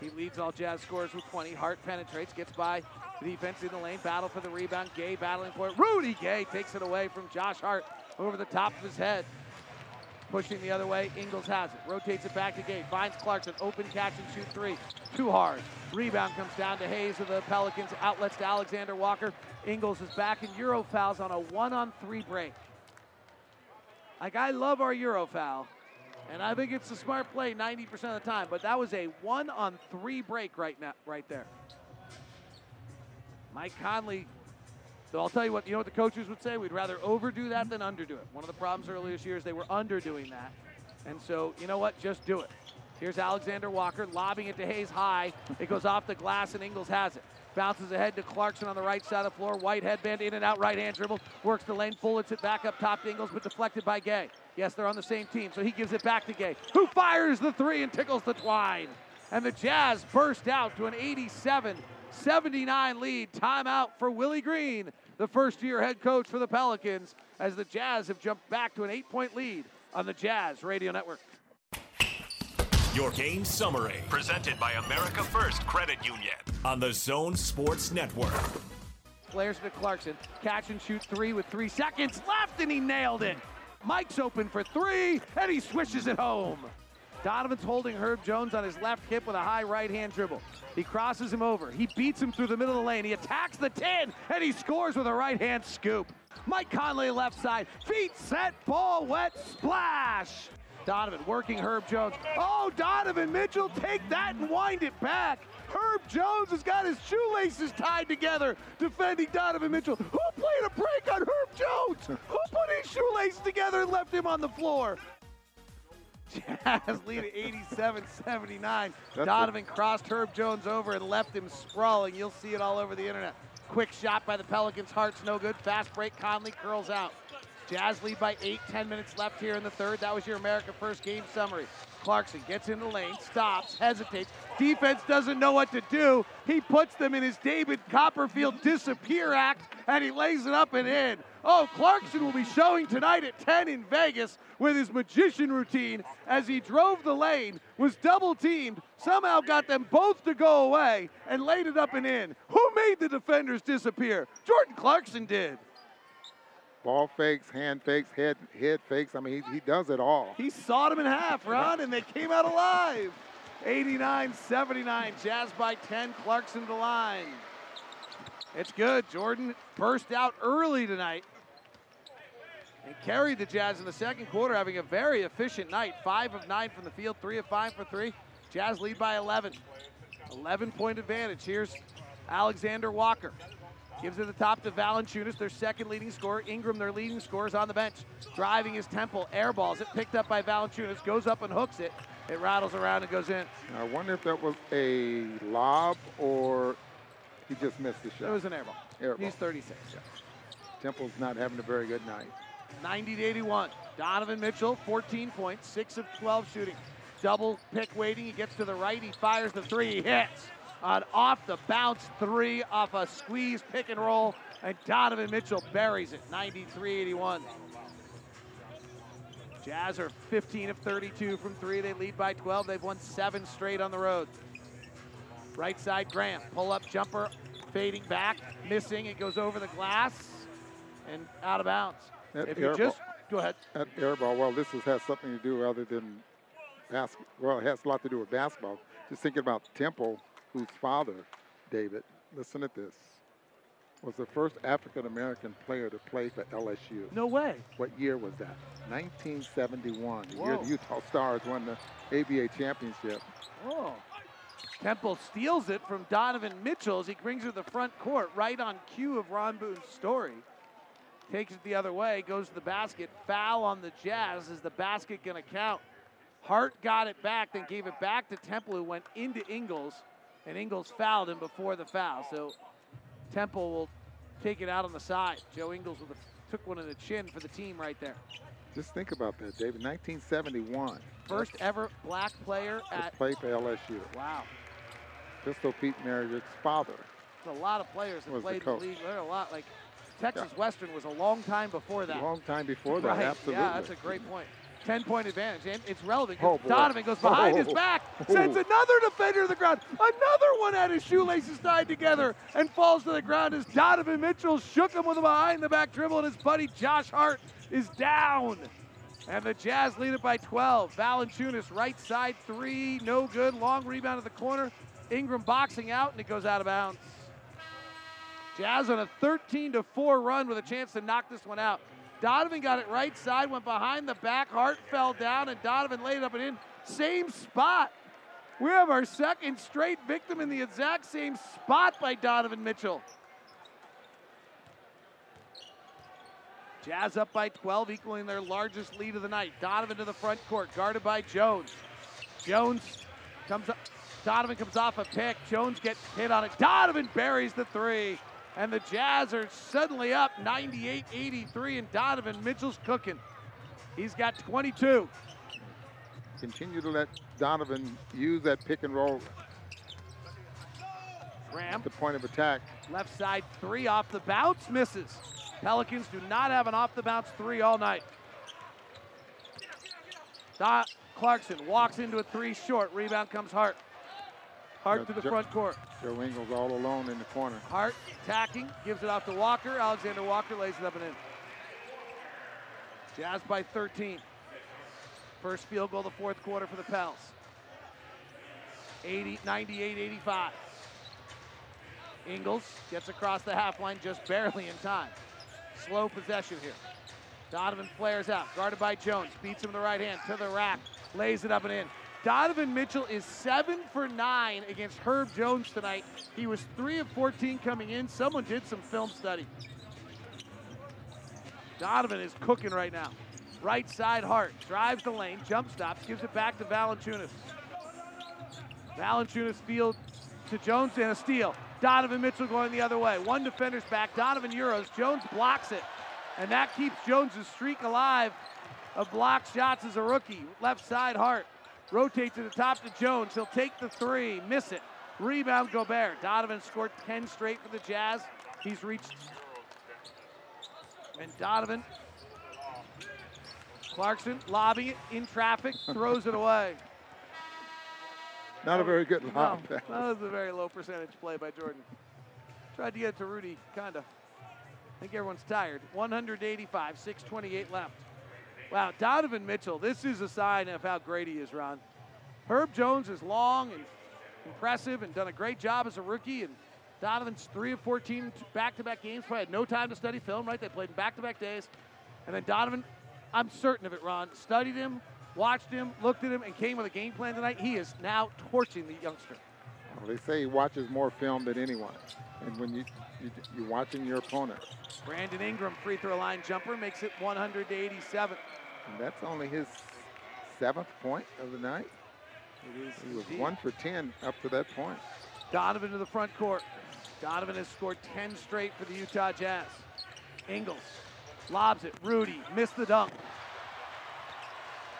He leads all Jazz scorers with 20. Hart penetrates, gets by the defense in the lane, battle for the rebound. Gay battling for it. Rudy Gay takes it away from Josh Hart over the top of his head. Pushing the other way, Ingles has it. Rotates it back to Gay, finds Clarkson, open catch and shoot three. Too hard. Rebound comes down to Hayes of the Pelicans, outlets to Alexander-Walker. Ingles is back in Euro fouls on a 1-on-3 break. Like, I love our Euro foul, and I think it's a smart play 90% of the time, but that was a 1-on-3 break right now, right there. Mike Conley, so I'll tell you what the coaches would say? We'd rather overdo that than underdo it. One of the problems earlier this year is they were underdoing that. And so, you know what, just do it. Here's Alexander-Walker lobbing it to Hayes high. It goes off the glass and Ingles has it. Bounces ahead to Clarkson on the right side of the floor. White headband, in and out, right hand dribble. Works the lane, bullets it back up top to Ingles, but deflected by Gay. Yes, they're on the same team, so he gives it back to Gay, who fires the three and tickles the twine. And the Jazz burst out to an 87-79 lead. Timeout for Willie Green, the first-year head coach for the Pelicans, as the Jazz have jumped back to an 8-point lead on the Jazz Radio Network. Your game summary, presented by America First Credit Union on the Zone Sports Network. Flares to Clarkson, catch and shoot three with 3 seconds left, and he nailed it. Mike's open for three, and he swishes it home. Donovan's holding Herb Jones on his left hip with a high right-hand dribble. He crosses him over. He beats him through the middle of the lane. He attacks the 10, and he scores with a right-hand scoop. Mike Conley left side. Feet set, ball wet, splash. Donovan working Herb Jones. Oh, Donovan Mitchell, take that and wind it back. Herb Jones has got his shoelaces tied together defending Donovan Mitchell. Who played a break on Herb Jones? Who put his shoelaces together and left him on the floor? Jazz lead at 87-79. Donovan crossed Herb Jones over and left him sprawling. You'll see it all over the internet. Quick shot by the Pelicans. Hart's no good. Fast break. Conley curls out. Jazz lead by 8. 10 minutes left here in the third. That was your America First game summary. Clarkson gets in the lane, stops, hesitates. Defense doesn't know what to do. He puts them in his David Copperfield disappear act, and he lays it up and in. Oh, Clarkson will be showing tonight at 10 in Vegas with his magician routine as he drove the lane, was double-teamed, somehow got them both to go away, and laid it up and in. Who made the defenders disappear? Jordan Clarkson did. Ball fakes, hand fakes, head fakes. I mean, he does it all. He sawed them in half, Ron, and they came out alive. 89-79, Jazz by 10, Clarkson to line. It's good. Jordan burst out early tonight and carried the Jazz in the second quarter, having a very efficient night. 5 of 9 from the field, 3 of 5 for three. Jazz lead by 11. 11-point advantage. Here's Alexander-Walker. Gives it the top to Valanciunas, their second leading scorer. Ingram, their leading scorer, is on the bench. Driving his Temple, airballs it, picked up by Valanciunas, goes up and hooks it. It rattles around and goes in. I wonder if that was a lob or He just missed the shot. It was an air ball. Air ball. He's 36. Yeah. Temple's not having a very good night. 90-81. Donovan Mitchell, 14 points, 6 of 12 shooting. Double pick waiting. He gets to the right. He fires the three. He hits an off-the-bounce three off a squeeze pick and roll. And Donovan Mitchell buries it, 93-81. Jazz are 15 of 32 from three. They lead by 12. They've won 7 straight on the road. Right side, Graham. Pull-up jumper, fading back, missing. It goes over the glass and out of bounds. That if you just go ahead. That air ball, well, this has something to do other than basketball. Well, it has a lot to do with basketball. Just thinking about Temple, whose father, David, listen at this, was the first African-American player to play for LSU. No way. What year was that? 1971, the year the Utah Stars won the ABA championship. Oh. Temple steals it from Donovan Mitchell as he brings her to the front court, right on cue of Ron Boone's story. Takes it the other way, goes to the basket, foul on the Jazz. Is the basket gonna count? Hart got it back, then gave it back to Temple, who went into Ingles, and Ingles fouled him before the foul. So Temple will take it out on the side. Joe Ingles with took one in the chin for the team right there. Just think about that, David, 1971. First ever black player at... Play for LSU. Wow. Pistol Pete Maravich's father. There's a lot of players that played in the league. There are a lot, like Texas Western was a long time before that. A long time before that, absolutely. Yeah, that's a great point. 10-point advantage, and it's relevant. Oh, Donovan goes behind his back, sends another defender to the ground. Another one had his shoelaces tied together and falls to the ground as Donovan Mitchell shook him with a behind-the-back dribble, and his buddy Josh Hart is down. And the Jazz lead it by 12. Valanciunas, right side three, no good. Long rebound at the corner. Ingram boxing out, and it goes out of bounds. Jazz on a 13-4 run with a chance to knock this one out. Donovan got it right side, went behind the back. Hart fell down, and Donovan laid it up and in. Same spot. We have our second straight victim in the exact same spot by Donovan Mitchell. Jazz up by 12, equaling their largest lead of the night. Donovan to the front court, guarded by Jones. Donovan comes off a pick. Jones gets hit on it. Donovan buries the three. And the Jazz are suddenly up 98-83, and Donovan Mitchell's cooking. He's got 22. Continue to let Donovan use that pick and roll. Graham. At the point of attack. Left side three off the bounce, misses. Pelicans do not have an off the bounce three all night. Clarkson walks into a three short. Rebound comes Hart. Hart to the front court. Joe Ingles all alone in the corner. Hart attacking, gives it off to Walker. Alexander-Walker lays it up and in. Jazz by 13. First field goal of the fourth quarter for the Pels. 98-85. Ingles gets across the half line just barely in time. Slow possession here. Donovan flares out, guarded by Jones. Beats him with the right hand to the rack. Lays it up and in. Donovan Mitchell is 7 for 9 against Herb Jones tonight. He was 3 of 14 coming in. Someone did some film study. Donovan is cooking right now. Right side Hart, drives the lane, jump stops, gives it back to Valanciunas. Valanciunas field to Jones and a steal. Donovan Mitchell going the other way. One defender's back, Donovan Euros, Jones blocks it. And that keeps Jones' streak alive of block shots as a rookie. Left side Hart. Rotate to the top to Jones. He'll take the three, miss it. Rebound Gobert. Donovan scored 10 straight for the Jazz. He's reached. And Donovan. Clarkson lobbing it in traffic, throws it away. Not a very good lob. No, that was a very low percentage play by Jordan. Tried to get it to Rudy, kinda. I think everyone's tired. 185, 6:28 left. Wow, Donovan Mitchell, this is a sign of how great he is, Ron. Herb Jones is long and impressive and done a great job as a rookie, and Donovan's 3 of 14 back-to-back games, probably had no time to study film, right? They played in back-to-back days. And then Donovan, I'm certain of it, Ron, studied him, watched him, looked at him, and came with a game plan tonight. He is now torching the youngster. Well, they say he watches more film than anyone. And when you're watching your opponent. Brandon Ingram, free throw line jumper, makes it 100-87. And that's only his 7th point of the night. It is. He was 1 for 10 up to that point. Donovan to the front court. Donovan has scored 10 straight for the Utah Jazz. Ingles lobs it. Rudy missed the dunk.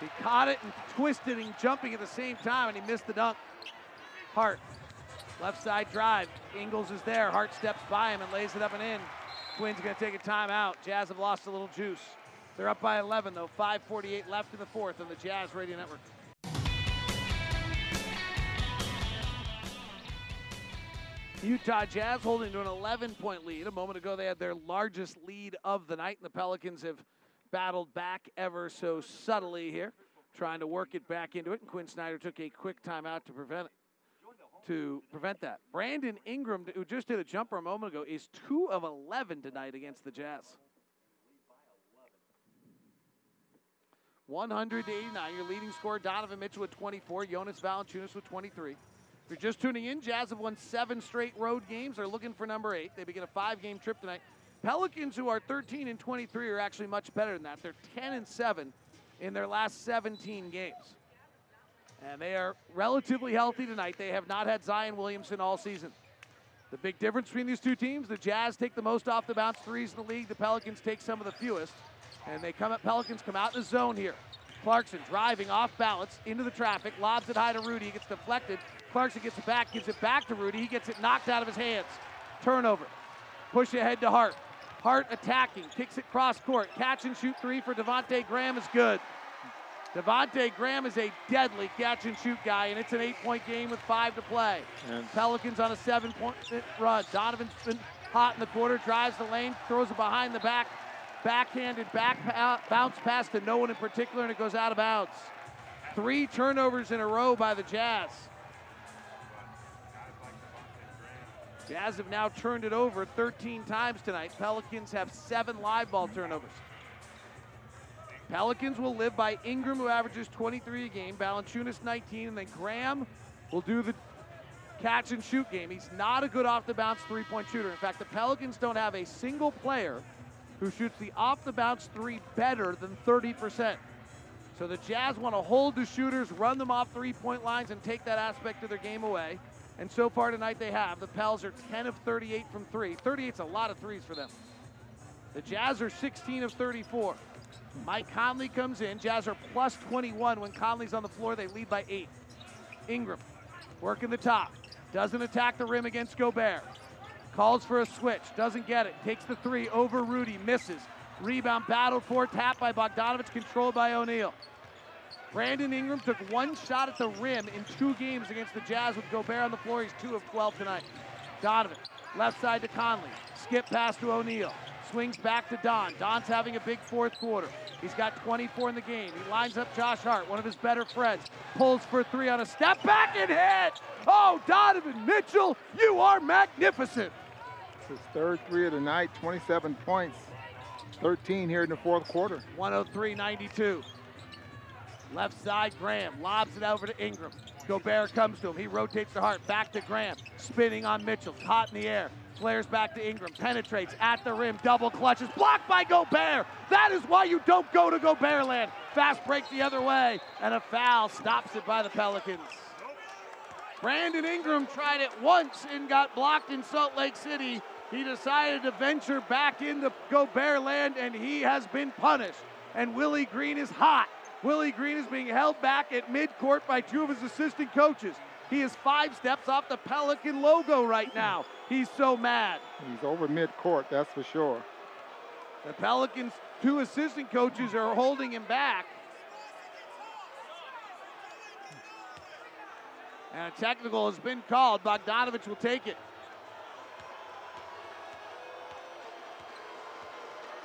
He caught it and twisted and jumping at the same time, and he missed the dunk. Hart, left side drive. Ingles is there. Hart steps by him and lays it up and in. Quinn's going to take a timeout. Jazz have lost a little juice. They're up by 11, though. 5:48 left in the fourth on the Jazz Radio Network. Utah Jazz holding to an 11-point lead. A moment ago, they had their largest lead of the night, and the Pelicans have battled back ever so subtly here, trying to work it back into it, and Quinn Snyder took a quick timeout to prevent that. Brandon Ingram, who just did a jumper a moment ago, is 2 of 11 tonight against the Jazz. 189, your leading scorer, Donovan Mitchell with 24, Jonas Valanciunas with 23. If you're just tuning in, Jazz have won 7 straight road games. They're looking for number 8. They begin a 5-game trip tonight. Pelicans, who are 13-23, are actually much better than that. They're 10-7 in their last 17 games. And they are relatively healthy tonight. They have not had Zion Williamson all season. The big difference between these two teams, the Jazz take the most off the bounce threes in the league. The Pelicans take some of the fewest. And they come up, Pelicans come out in the zone here. Clarkson driving off balance into the traffic, lobs it high to Rudy, gets deflected. Clarkson gets it back, gives it back to Rudy. He gets it knocked out of his hands. Turnover. Push ahead to Hart. Hart attacking, kicks it cross court. Catch and shoot three for Devontae Graham is good. Devontae Graham is a deadly catch and shoot guy, and it's an 8-point game with 5 to play. And Pelicans on a 7-point run. Donovan's been hot in the quarter, drives the lane, throws it behind the back. Backhanded bounce pass to no one in particular, and it goes out of bounds. 3 turnovers in a row by the Jazz. Jazz have now turned it over 13 times tonight. Pelicans have 7 live ball turnovers. Pelicans will live by Ingram, who averages 23 a game, Valanciunas 19, and then Graham will do the catch and shoot game. He's not a good off the bounce 3-point shooter. In fact, the Pelicans don't have a single player who shoots the off-the-bounce three better than 30%. So the Jazz want to hold the shooters, run them off three-point lines, and take that aspect of their game away. And so far tonight they have. The Pels are 10 of 38 from three. 38's a lot of threes for them. The Jazz are 16 of 34. Mike Conley comes in. Jazz are plus 21. When Conley's on the floor, they lead by 8. Ingram working the top. Doesn't attack the rim against Gobert. Calls for a switch, doesn't get it. Takes the three over Rudy, misses. Rebound battled for, tap by Bogdanović, controlled by O'Neal. Brandon Ingram took 1 shot at the rim in 2 games against the Jazz with Gobert on the floor. He's 2 of 12 tonight. Donovan, left side to Conley. Skip pass to O'Neal. Swings back to Don. Don's having a big fourth quarter. He's got 24 in the game. He lines up Josh Hart, one of his better friends. Pulls for 3 on a step back and hit! Oh, Donovan Mitchell, you are magnificent! His 3rd three of the night, 27 points, 13 here in the fourth quarter. 103-92. Left side, Graham lobs it over to Ingram. Gobert comes to him, he rotates the Hart, back to Graham, spinning on Mitchell, caught in the air, flares back to Ingram, penetrates at the rim, double clutches, blocked by Gobert! That is why you don't go to Gobert land! Fast break the other way, and a foul stops it by the Pelicans. Brandon Ingram tried it once and got blocked in Salt Lake City. He decided to venture back into Gobert land, and he has been punished. And Willie Green is hot. Willie Green is being held back at midcourt by 2 of his assistant coaches. He is 5 steps off the Pelican logo right now. He's so mad. He's over midcourt, that's for sure. The Pelicans' 2 assistant coaches are holding him back. And a technical has been called. Bogdanović will take it.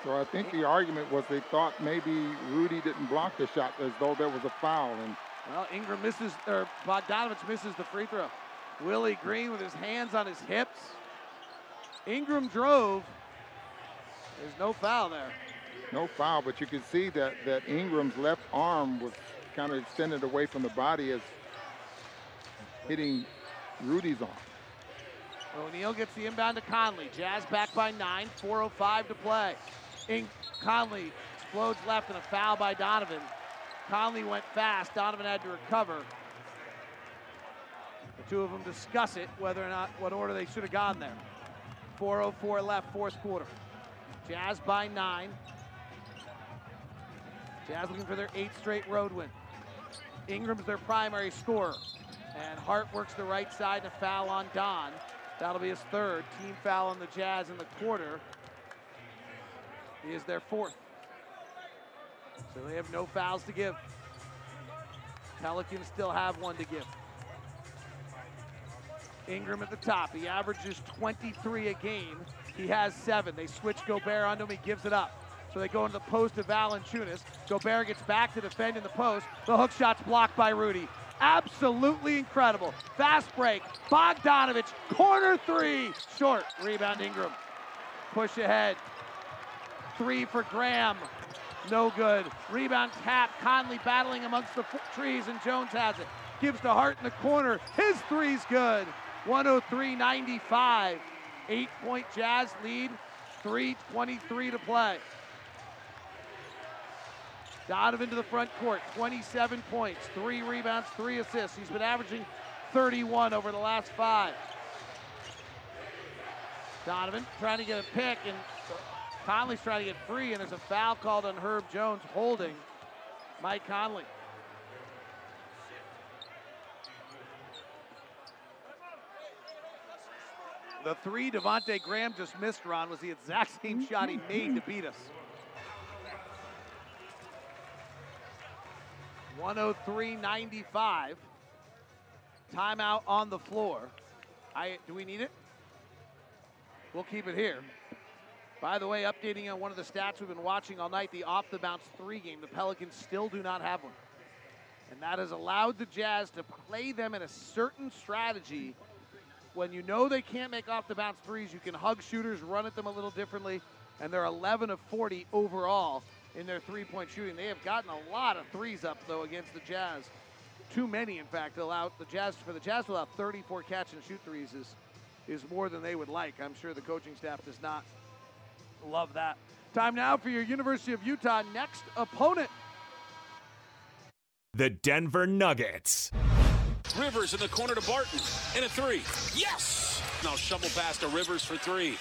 So I think the argument was they thought maybe Rudy didn't block the shot as though there was a foul. And well, Ingram misses, or Bogdanović misses the free throw. Willie Green with his hands on his hips. Ingram drove. There's no foul there. No foul, but you can see that Ingram's left arm was kind of extended away from the body as hitting Rudy's arm. O'Neal gets the inbound to Conley. Jazz back by 9, 4:05 to play. Conley explodes left and a foul by Donovan. Conley went fast, Donovan had to recover. The two of them discuss it, whether or not, what order they should have gone there. 4:04 left, fourth quarter. Jazz by 9. Jazz looking for their 8th straight road win. Ingram's their primary scorer. And Hart works the right side to foul on Don. That'll be his 3rd. Team foul on the Jazz in the quarter. He is their 4th. So they have no fouls to give. Pelicans still have one to give. Ingram at the top. He averages 23 a game. He has 7. They switch Gobert onto him. He gives it up. So they go into the post to Valanciunas. Gobert gets back to defend in the post. The hook shot's blocked by Rudy. Absolutely incredible. Fast break. Bogdanović, corner 3. Short. Rebound Ingram. Push ahead. 3 for Graham. No good. Rebound tap. Conley battling amongst the trees, and Jones has it. Gives to Hart in the corner. His three's good. 103-95. 8-point Jazz lead. 3:23 to play. Donovan to the front court. 27 points, 3 rebounds, 3 assists. He's been averaging 31 over the last 5. Donovan trying to get a pick, and Conley's trying to get free, and there's a foul called on Herb Jones, holding Mike Conley. The 3 Devontae Graham just missed, Ron, was the exact same shot he made to beat us. 103-95. Timeout on the floor. Do we need it? We'll keep it here. By the way, updating on one of the stats we've been watching all night, the off-the-bounce 3 game. The Pelicans still do not have one. And that has allowed the Jazz to play them in a certain strategy. When you know they can't make off-the-bounce threes, you can hug shooters, run at them a little differently, and they're 11 of 40 overall in their three-point shooting. They have gotten a lot of threes up, though, against the Jazz. Too many, in fact, for the Jazz to allow 34 catch-and-shoot threes is more than they would like. I'm sure the coaching staff does not love that. Time now for your University of Utah next opponent. The Denver Nuggets. Rivers in the corner to Barton, and a 3. Yes! Now shovel pass to Rivers for 3.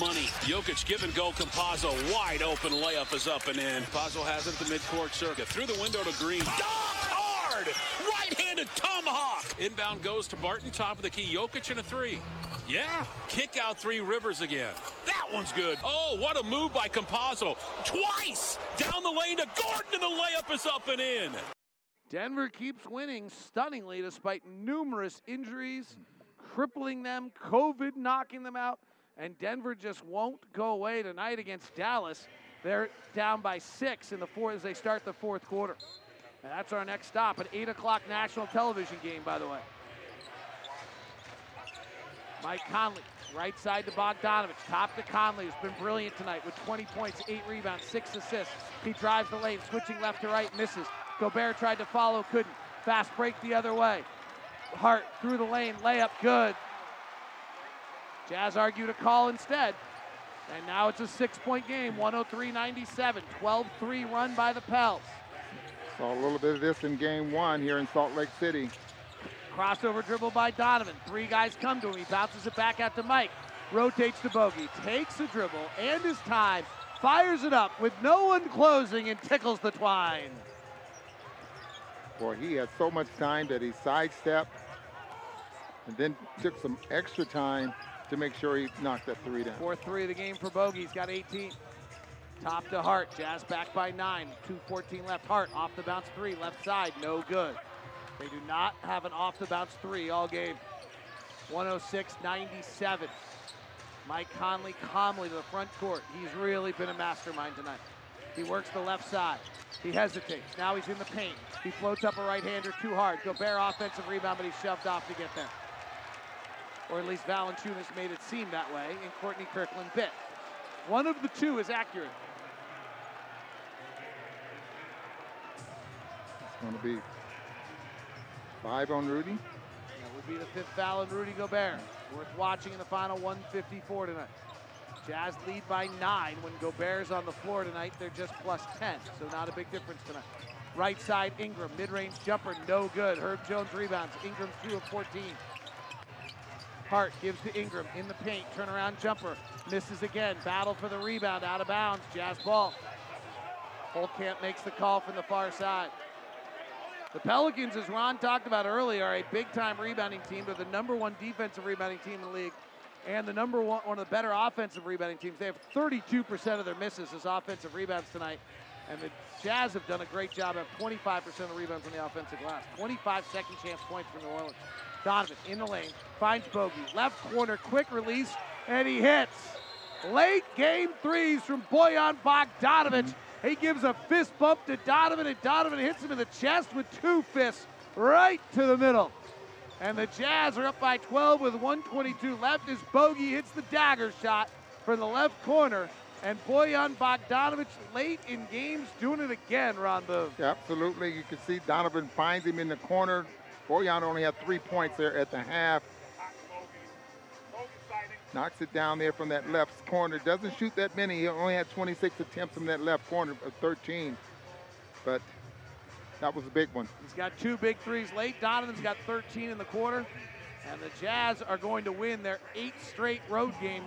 Money. Jokic give and go. Campazzo wide open. Layup is up and in. Campazzo has it at the midcourt circuit. Through the window to Green. Dunk hard! Right-handed tomahawk! Inbound goes to Barton. Top of the key. Jokic and a 3. Yeah. Kick out 3 Rivers again. That one's good. Oh, what a move by Campazzo. Twice! Down the lane to Gordon, and the layup is up and in. Denver keeps winning stunningly despite numerous injuries, crippling them, COVID knocking them out, and Denver just won't go away tonight against Dallas. They're down by 6 in the fourth as they start the fourth quarter. And that's our next stop, an 8 o'clock national television game, by the way. Mike Conley, right side to Bogdanović, top to Conley, who's been brilliant tonight with 20 points, 8 rebounds, 6 assists. He drives the lane, switching left to right, misses. Gobert tried to follow, couldn't. Fast break the other way. Hart through the lane, layup, good. Jazz argued a call instead. And now it's a 6-point game, 103-97, 12-3 run by the Pels. Saw a little bit of this in game 1 here in Salt Lake City. Crossover dribble by Donovan. 3 guys come to him, he bounces it back out to Mike. Rotates to Bogey, takes the dribble and his time, fires it up with no one closing and tickles the twine. Boy, he had so much time that he sidestepped and then took some extra time to make sure he knocked that 3 down. 4-3 of the game for Bogey. He's got 18. Top to Hart. Jazz back by 9. 2:14 left. Hart off the bounce 3. Left side. No good. They do not have an off the bounce 3 all game. 106-97. Mike Conley calmly to the front court. He's really been a mastermind tonight. He works the left side. He hesitates. Now he's in the paint. He floats up a right-hander too hard. Gobert offensive rebound, but he's shoved off to get there. Or at least Valanciunas made it seem that way, and Courtney Kirkland bit. One of the two is accurate. It's going to be 5 on Rudy. That would be the 5th foul on Rudy Gobert. Worth watching in the final 154 tonight. Jazz lead by 9. When Gobert's on the floor tonight, they're just plus 10, so not a big difference tonight. Right side, Ingram, mid-range jumper, no good. Herb Jones rebounds. Ingram, 2 of 14. Hart gives to Ingram in the paint, turnaround jumper, misses again, battle for the rebound, out of bounds, Jazz ball. Holtzkamp makes the call from the far side. The Pelicans, as Ron talked about earlier, are a big-time rebounding team. They're the number one defensive rebounding team in the league and the number one of the better offensive rebounding teams. They have 32% of their misses as offensive rebounds tonight. And the Jazz have done a great job at 25% of the rebounds on the offensive glass. 25 second chance points for New Orleans. Donovan in the lane, finds Bogey. Left corner, quick release, and he hits. Late game threes from Bojan Bogdanović. He gives a fist bump to Donovan, and Donovan hits him in the chest with two fists right to the middle. And the Jazz are up by 12 with 1:22 left as Bogey hits the dagger shot from the left corner. And Bojan Bogdanović late in games doing it again, Ron Boone. Absolutely. You can see Donovan finds him in the corner. Bojan only had 3 points there at the half. Knocks it down there from that left corner. Doesn't shoot that many. He only had 26 attempts from that left corner of 13. But that was a big one. He's got two big threes late. Donovan's got 13 in the quarter. And the Jazz are going to win their 8th straight road game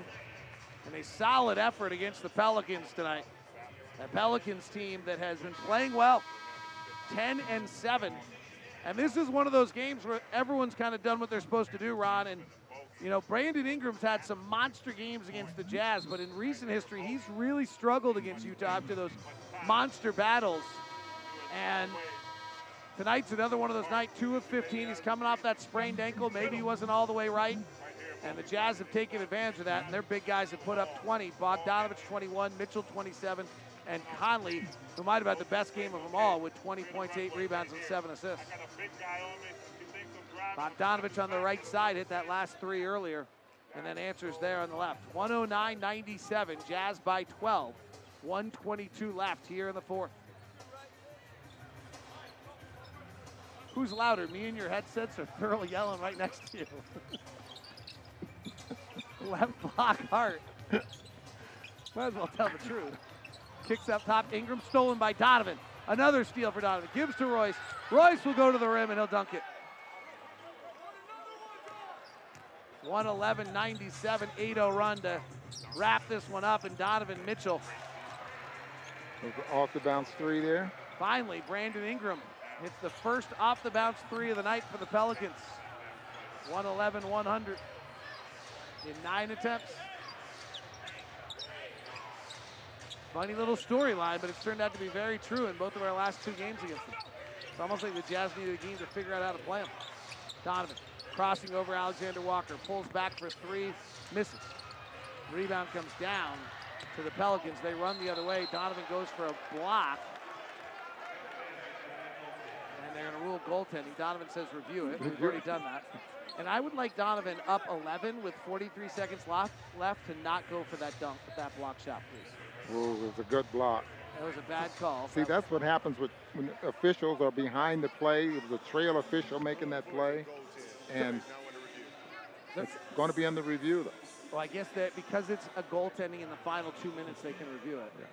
in a solid effort against the Pelicans tonight. A Pelicans team that has been playing well, 10-7. And this is one of those games where everyone's kind of done what they're supposed to do, Ron. And you know, Brandon Ingram's had some monster games against the Jazz, but in recent history, he's really struggled against Utah after those monster battles. And tonight's another one of those nights, 2 of 15. He's coming off that sprained ankle. Maybe he wasn't all the way right. And the Jazz have taken advantage of that, and their big guys have put up 20. Bogdanović 21, Mitchell 27, and Conley, who might have had the best game of them all with 20 points, 8 rebounds, and 7 assists. Bogdanović on the right side hit that last three earlier, and then answers there on the left. 109-97, Jazz by 12. 1:22 left here in the fourth. Who's louder? Me and your headsets are thoroughly yelling right next to you. Left block Hart. Might as well tell the truth. Kicks up top, Ingram stolen by Donovan. Another steal for Donovan. Gives to Royce. Royce will go to the rim and he'll dunk it. 111-97, 8-0 run to wrap this one up, and Donovan Mitchell. Off the bounce three there. Finally, Brandon Ingram hits the first off the bounce three of the night for the Pelicans. 111-100. In 9 attempts. Funny little storyline, but it's turned out to be very true in both of our last 2 games against them. It's almost like the Jazz needed a game to figure out how to play them. Donovan crossing over Alexander-Walker, pulls back for 3, misses. Rebound comes down to the Pelicans. They run the other way. Donovan goes for a block. And they're gonna rule goaltending. Donovan says review it. We've already done that. And I would like Donovan up 11 with 43 seconds left to not go for that dunk with that block shot, please. Oh, it was a good block. That was a bad call. See, that's what happens when officials are behind the play. It was a trail official making that play. And it's going to be under review, though. Well, I guess that because it's a goaltending in the final 2 minutes, they can review it. Yeah.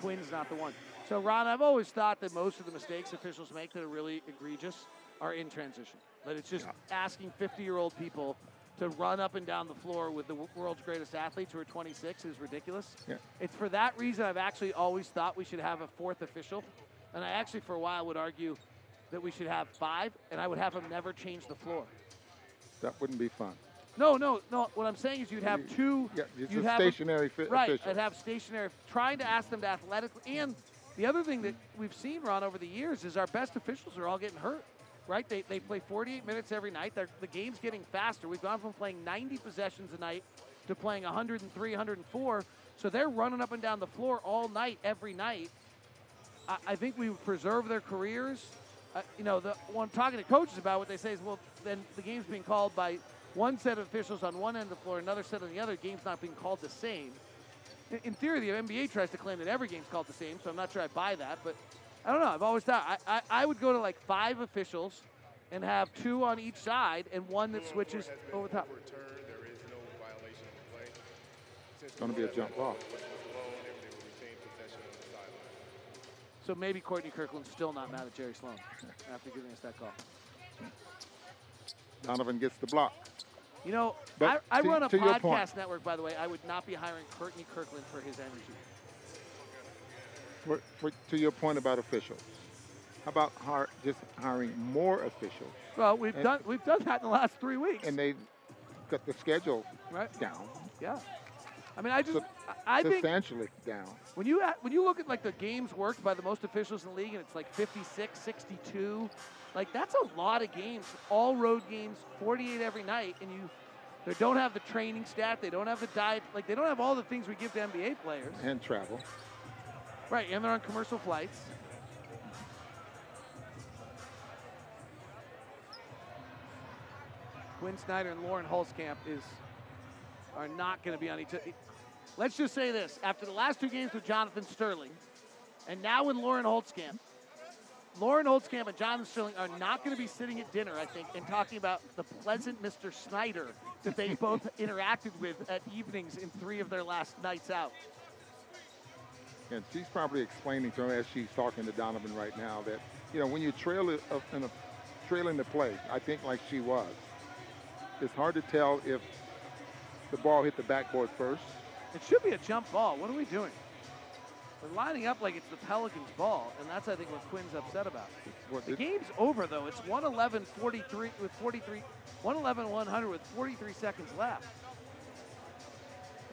Quinn's not the one. So, Ron, I've always thought that most of the mistakes officials make that are really egregious are in transition. But it's just asking 50-year-old people to run up and down the floor with the world's greatest athletes who are 26 is ridiculous. Yeah. It's for that reason I've actually always thought we should have a 4th official. And I actually for a while would argue that we should have 5, and I would have them never change the floor. That wouldn't be fun. No. What I'm saying is you'd have 2. Yeah, it's you'd have stationary officials. Right, I'd have stationary, trying to ask them to athletically. And the other thing that we've seen, Ron, over the years is our best officials are all getting hurt. Right, they play 48 minutes every night. The game's getting faster. We've gone from playing 90 possessions a night to playing 103, 104. So they're running up and down the floor all night, every night. I think we preserve their careers. You know, when I'm talking to coaches about what they say is, well, then the game's being called by one set of officials on one end of the floor, another set on the other. Game's not being called the same. In theory, the NBA tries to claim that every game's called the same, so I'm not sure I buy that, but I don't know, I've always thought, I would go to like 5 officials and have 2 on each side and 1 that switches over the top. It's gonna be a jump ball. So maybe Courtney Kirkland's still not mad at Jerry Sloan after giving us that call. Donovan gets the block. You know, I run a podcast network, by the way. I would not be hiring Courtney Kirkland for his energy. To your point about officials, how about just hiring more officials? Well, we've done that in the last 3 weeks. And they've got the schedule down. Yeah. I mean, I think substantially down. When you look at like the games worked by the most officials in the league, and it's like 56, 62, like that's a lot of games. All road games, 48 every night, and they don't have the training staff, they don't have the diet, like they don't have all the things we give to NBA players. And travel. Right, and they're on commercial flights. Quinn Snyder and Lauren Holtzkamp are not going to be on each other. Let's just say this. After the last two games with Jonathan Sterling, and now with Lauren Holtzkamp and Jonathan Sterling are not going to be sitting at dinner, I think, and talking about the pleasant Mr. Snyder that they both interacted with at evenings in three of their last nights out. And she's probably explaining to him as she's talking to Donovan right now that, you know, when you trailing the play, I think like she was, it's hard to tell if the ball hit the backboard first. It should be a jump ball. What are we doing? We're lining up like it's the Pelicans' ball, and that's, I think, what Quinn's upset about. The game's over, though. It's 111-43 with 111-100 with 43 seconds left.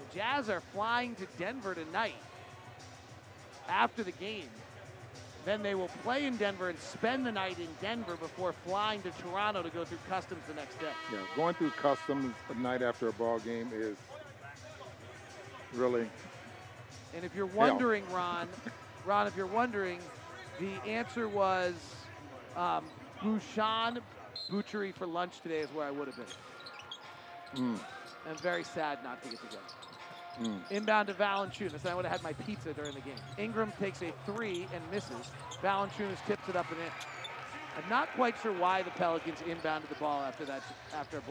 The Jazz are flying to Denver tonight after the game. Then they will play in Denver and spend the night in Denver before flying to Toronto to go through customs the next day. Yeah, going through customs the night after a ball game is really. And if you're wondering, Ron, if you're wondering, the answer was Bouchon Butchery for lunch today is where I would have been. I'm very sad not to get together. Inbound to Valanciunas. I would have had my pizza during the game. Ingram takes a three and misses. Valanciunas tips it up and in. I'm not quite sure why the Pelicans inbounded the ball after that. After a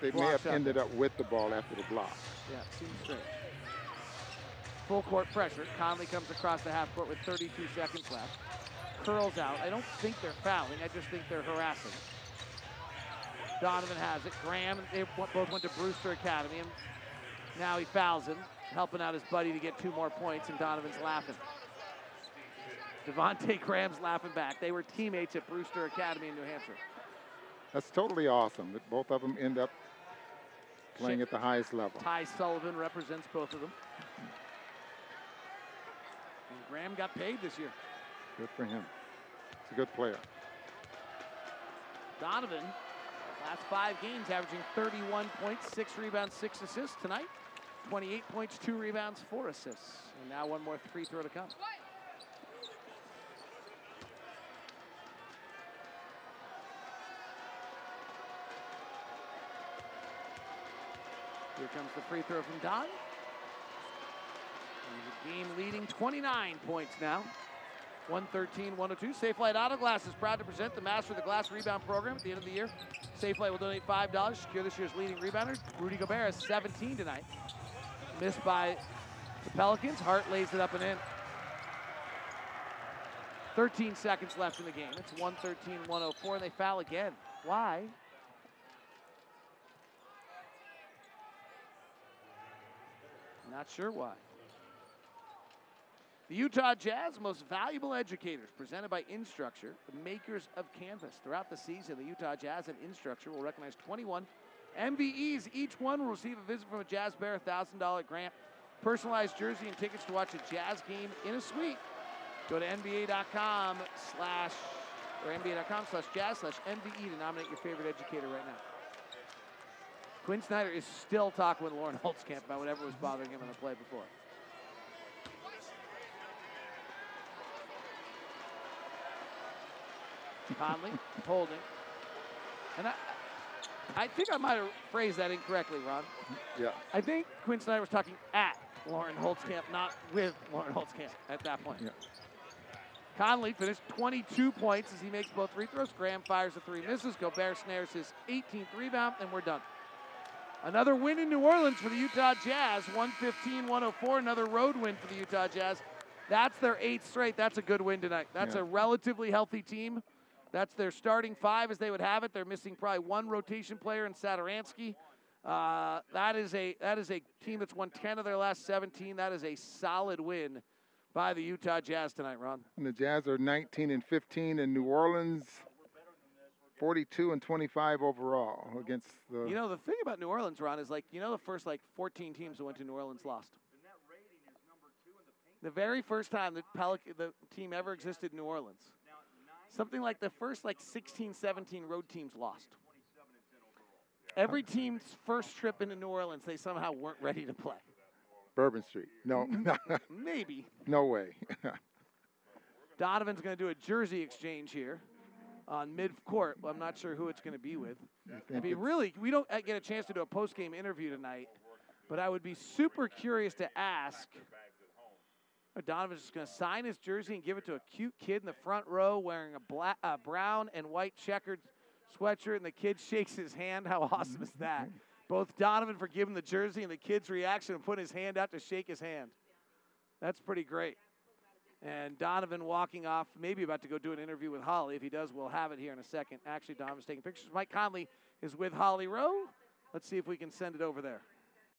they may have ended up with the ball after the block. Yeah, seems strange. Full court pressure. Conley comes across the half court with 32 seconds left. Curls out. I don't think they're fouling. I just think they're harassing. Donovan has it. Graham, they both went to Brewster Academy. And now he fouls him, helping out his buddy to get two more points, and Donovan's laughing. Devontae Graham's laughing back. They were teammates at Brewster Academy in New Hampshire. That's totally awesome that both of them end up playing at the highest level. Ty Sullivan represents both of them. And Graham got paid this year. Good for him. He's a good player. Donovan, last five games, averaging 31 points, 6 rebounds, 6 assists tonight. 28 points, 2 rebounds, 4 assists. And now one more free throw to come. Here comes the free throw from Don. He's a game leading 29 points now. 113-102. Safe Flight Auto Glass is proud to present the Master of the Glass Rebound Program at the end of the year. Safe Flight will donate $5, secure this year's leading rebounder. Rudy Gobert is 17 tonight. Missed by the Pelicans. Hart lays it up and in. 13 seconds left in the game. It's 113-104, and they foul again. Why? Not sure why. The Utah Jazz Most Valuable Educators, presented by Instructure, the makers of Canvas. Throughout the season, the Utah Jazz and Instructure will recognize 21 MVEs. Each one will receive a visit from a Jazz Bear, $1,000 grant, personalized jersey, and tickets to watch a Jazz game in a suite. Go to NBA.com/jazz/MVE to nominate your favorite educator right now. Quinn Snyder is still talking with Lauren Holtzkamp about whatever was bothering him on the play before. Conley holding. And I think I might have phrased that incorrectly, Ron. Yeah. I think Quinn Snyder was talking at Lauren Holtzkamp, not with Lauren Holtzkamp at that point. Yeah. Conley finished 22 points as he makes both free throws. Graham fires the three, misses. Gobert snares his 18th rebound, and we're done. Another win in New Orleans for the Utah Jazz, 115-104. Another road win for the Utah Jazz. That's their 8th straight. That's a good win tonight. That's a relatively healthy team. That's their starting five as they would have it. They're missing probably one rotation player in Saturansky. That is a team that's won 10 of their last 17. That is a solid win by the Utah Jazz tonight, Ron. And the Jazz are 19-15 in New Orleans, 42-25 overall against the... You know, the thing about New Orleans, Ron, is like, you know, the first like 14 teams that went to New Orleans lost. The very first time the team ever existed in New Orleans. Something like the first like 16, 17 road teams lost. Every team's first trip into New Orleans, they somehow weren't ready to play. Bourbon Street. No. Maybe. No way. Donovan's going to do a jersey exchange here on mid-court. I'm not sure who it's going to be with. I mean, really, we don't get a chance to do a post-game interview tonight, but I would be super curious to ask. Donovan's just going to sign his jersey and give it to a cute kid in the front row wearing a black, brown and white checkered sweatshirt, and the kid shakes his hand. How awesome is that? Both Donovan for giving the jersey and the kid's reaction and putting his hand out to shake his hand. That's pretty great. And Donovan walking off, maybe about to go do an interview with Holly. If he does, we'll have it here in a second. Actually, Donovan's taking pictures. Mike Conley is with Holly Rowe. Let's see if we can send it over there.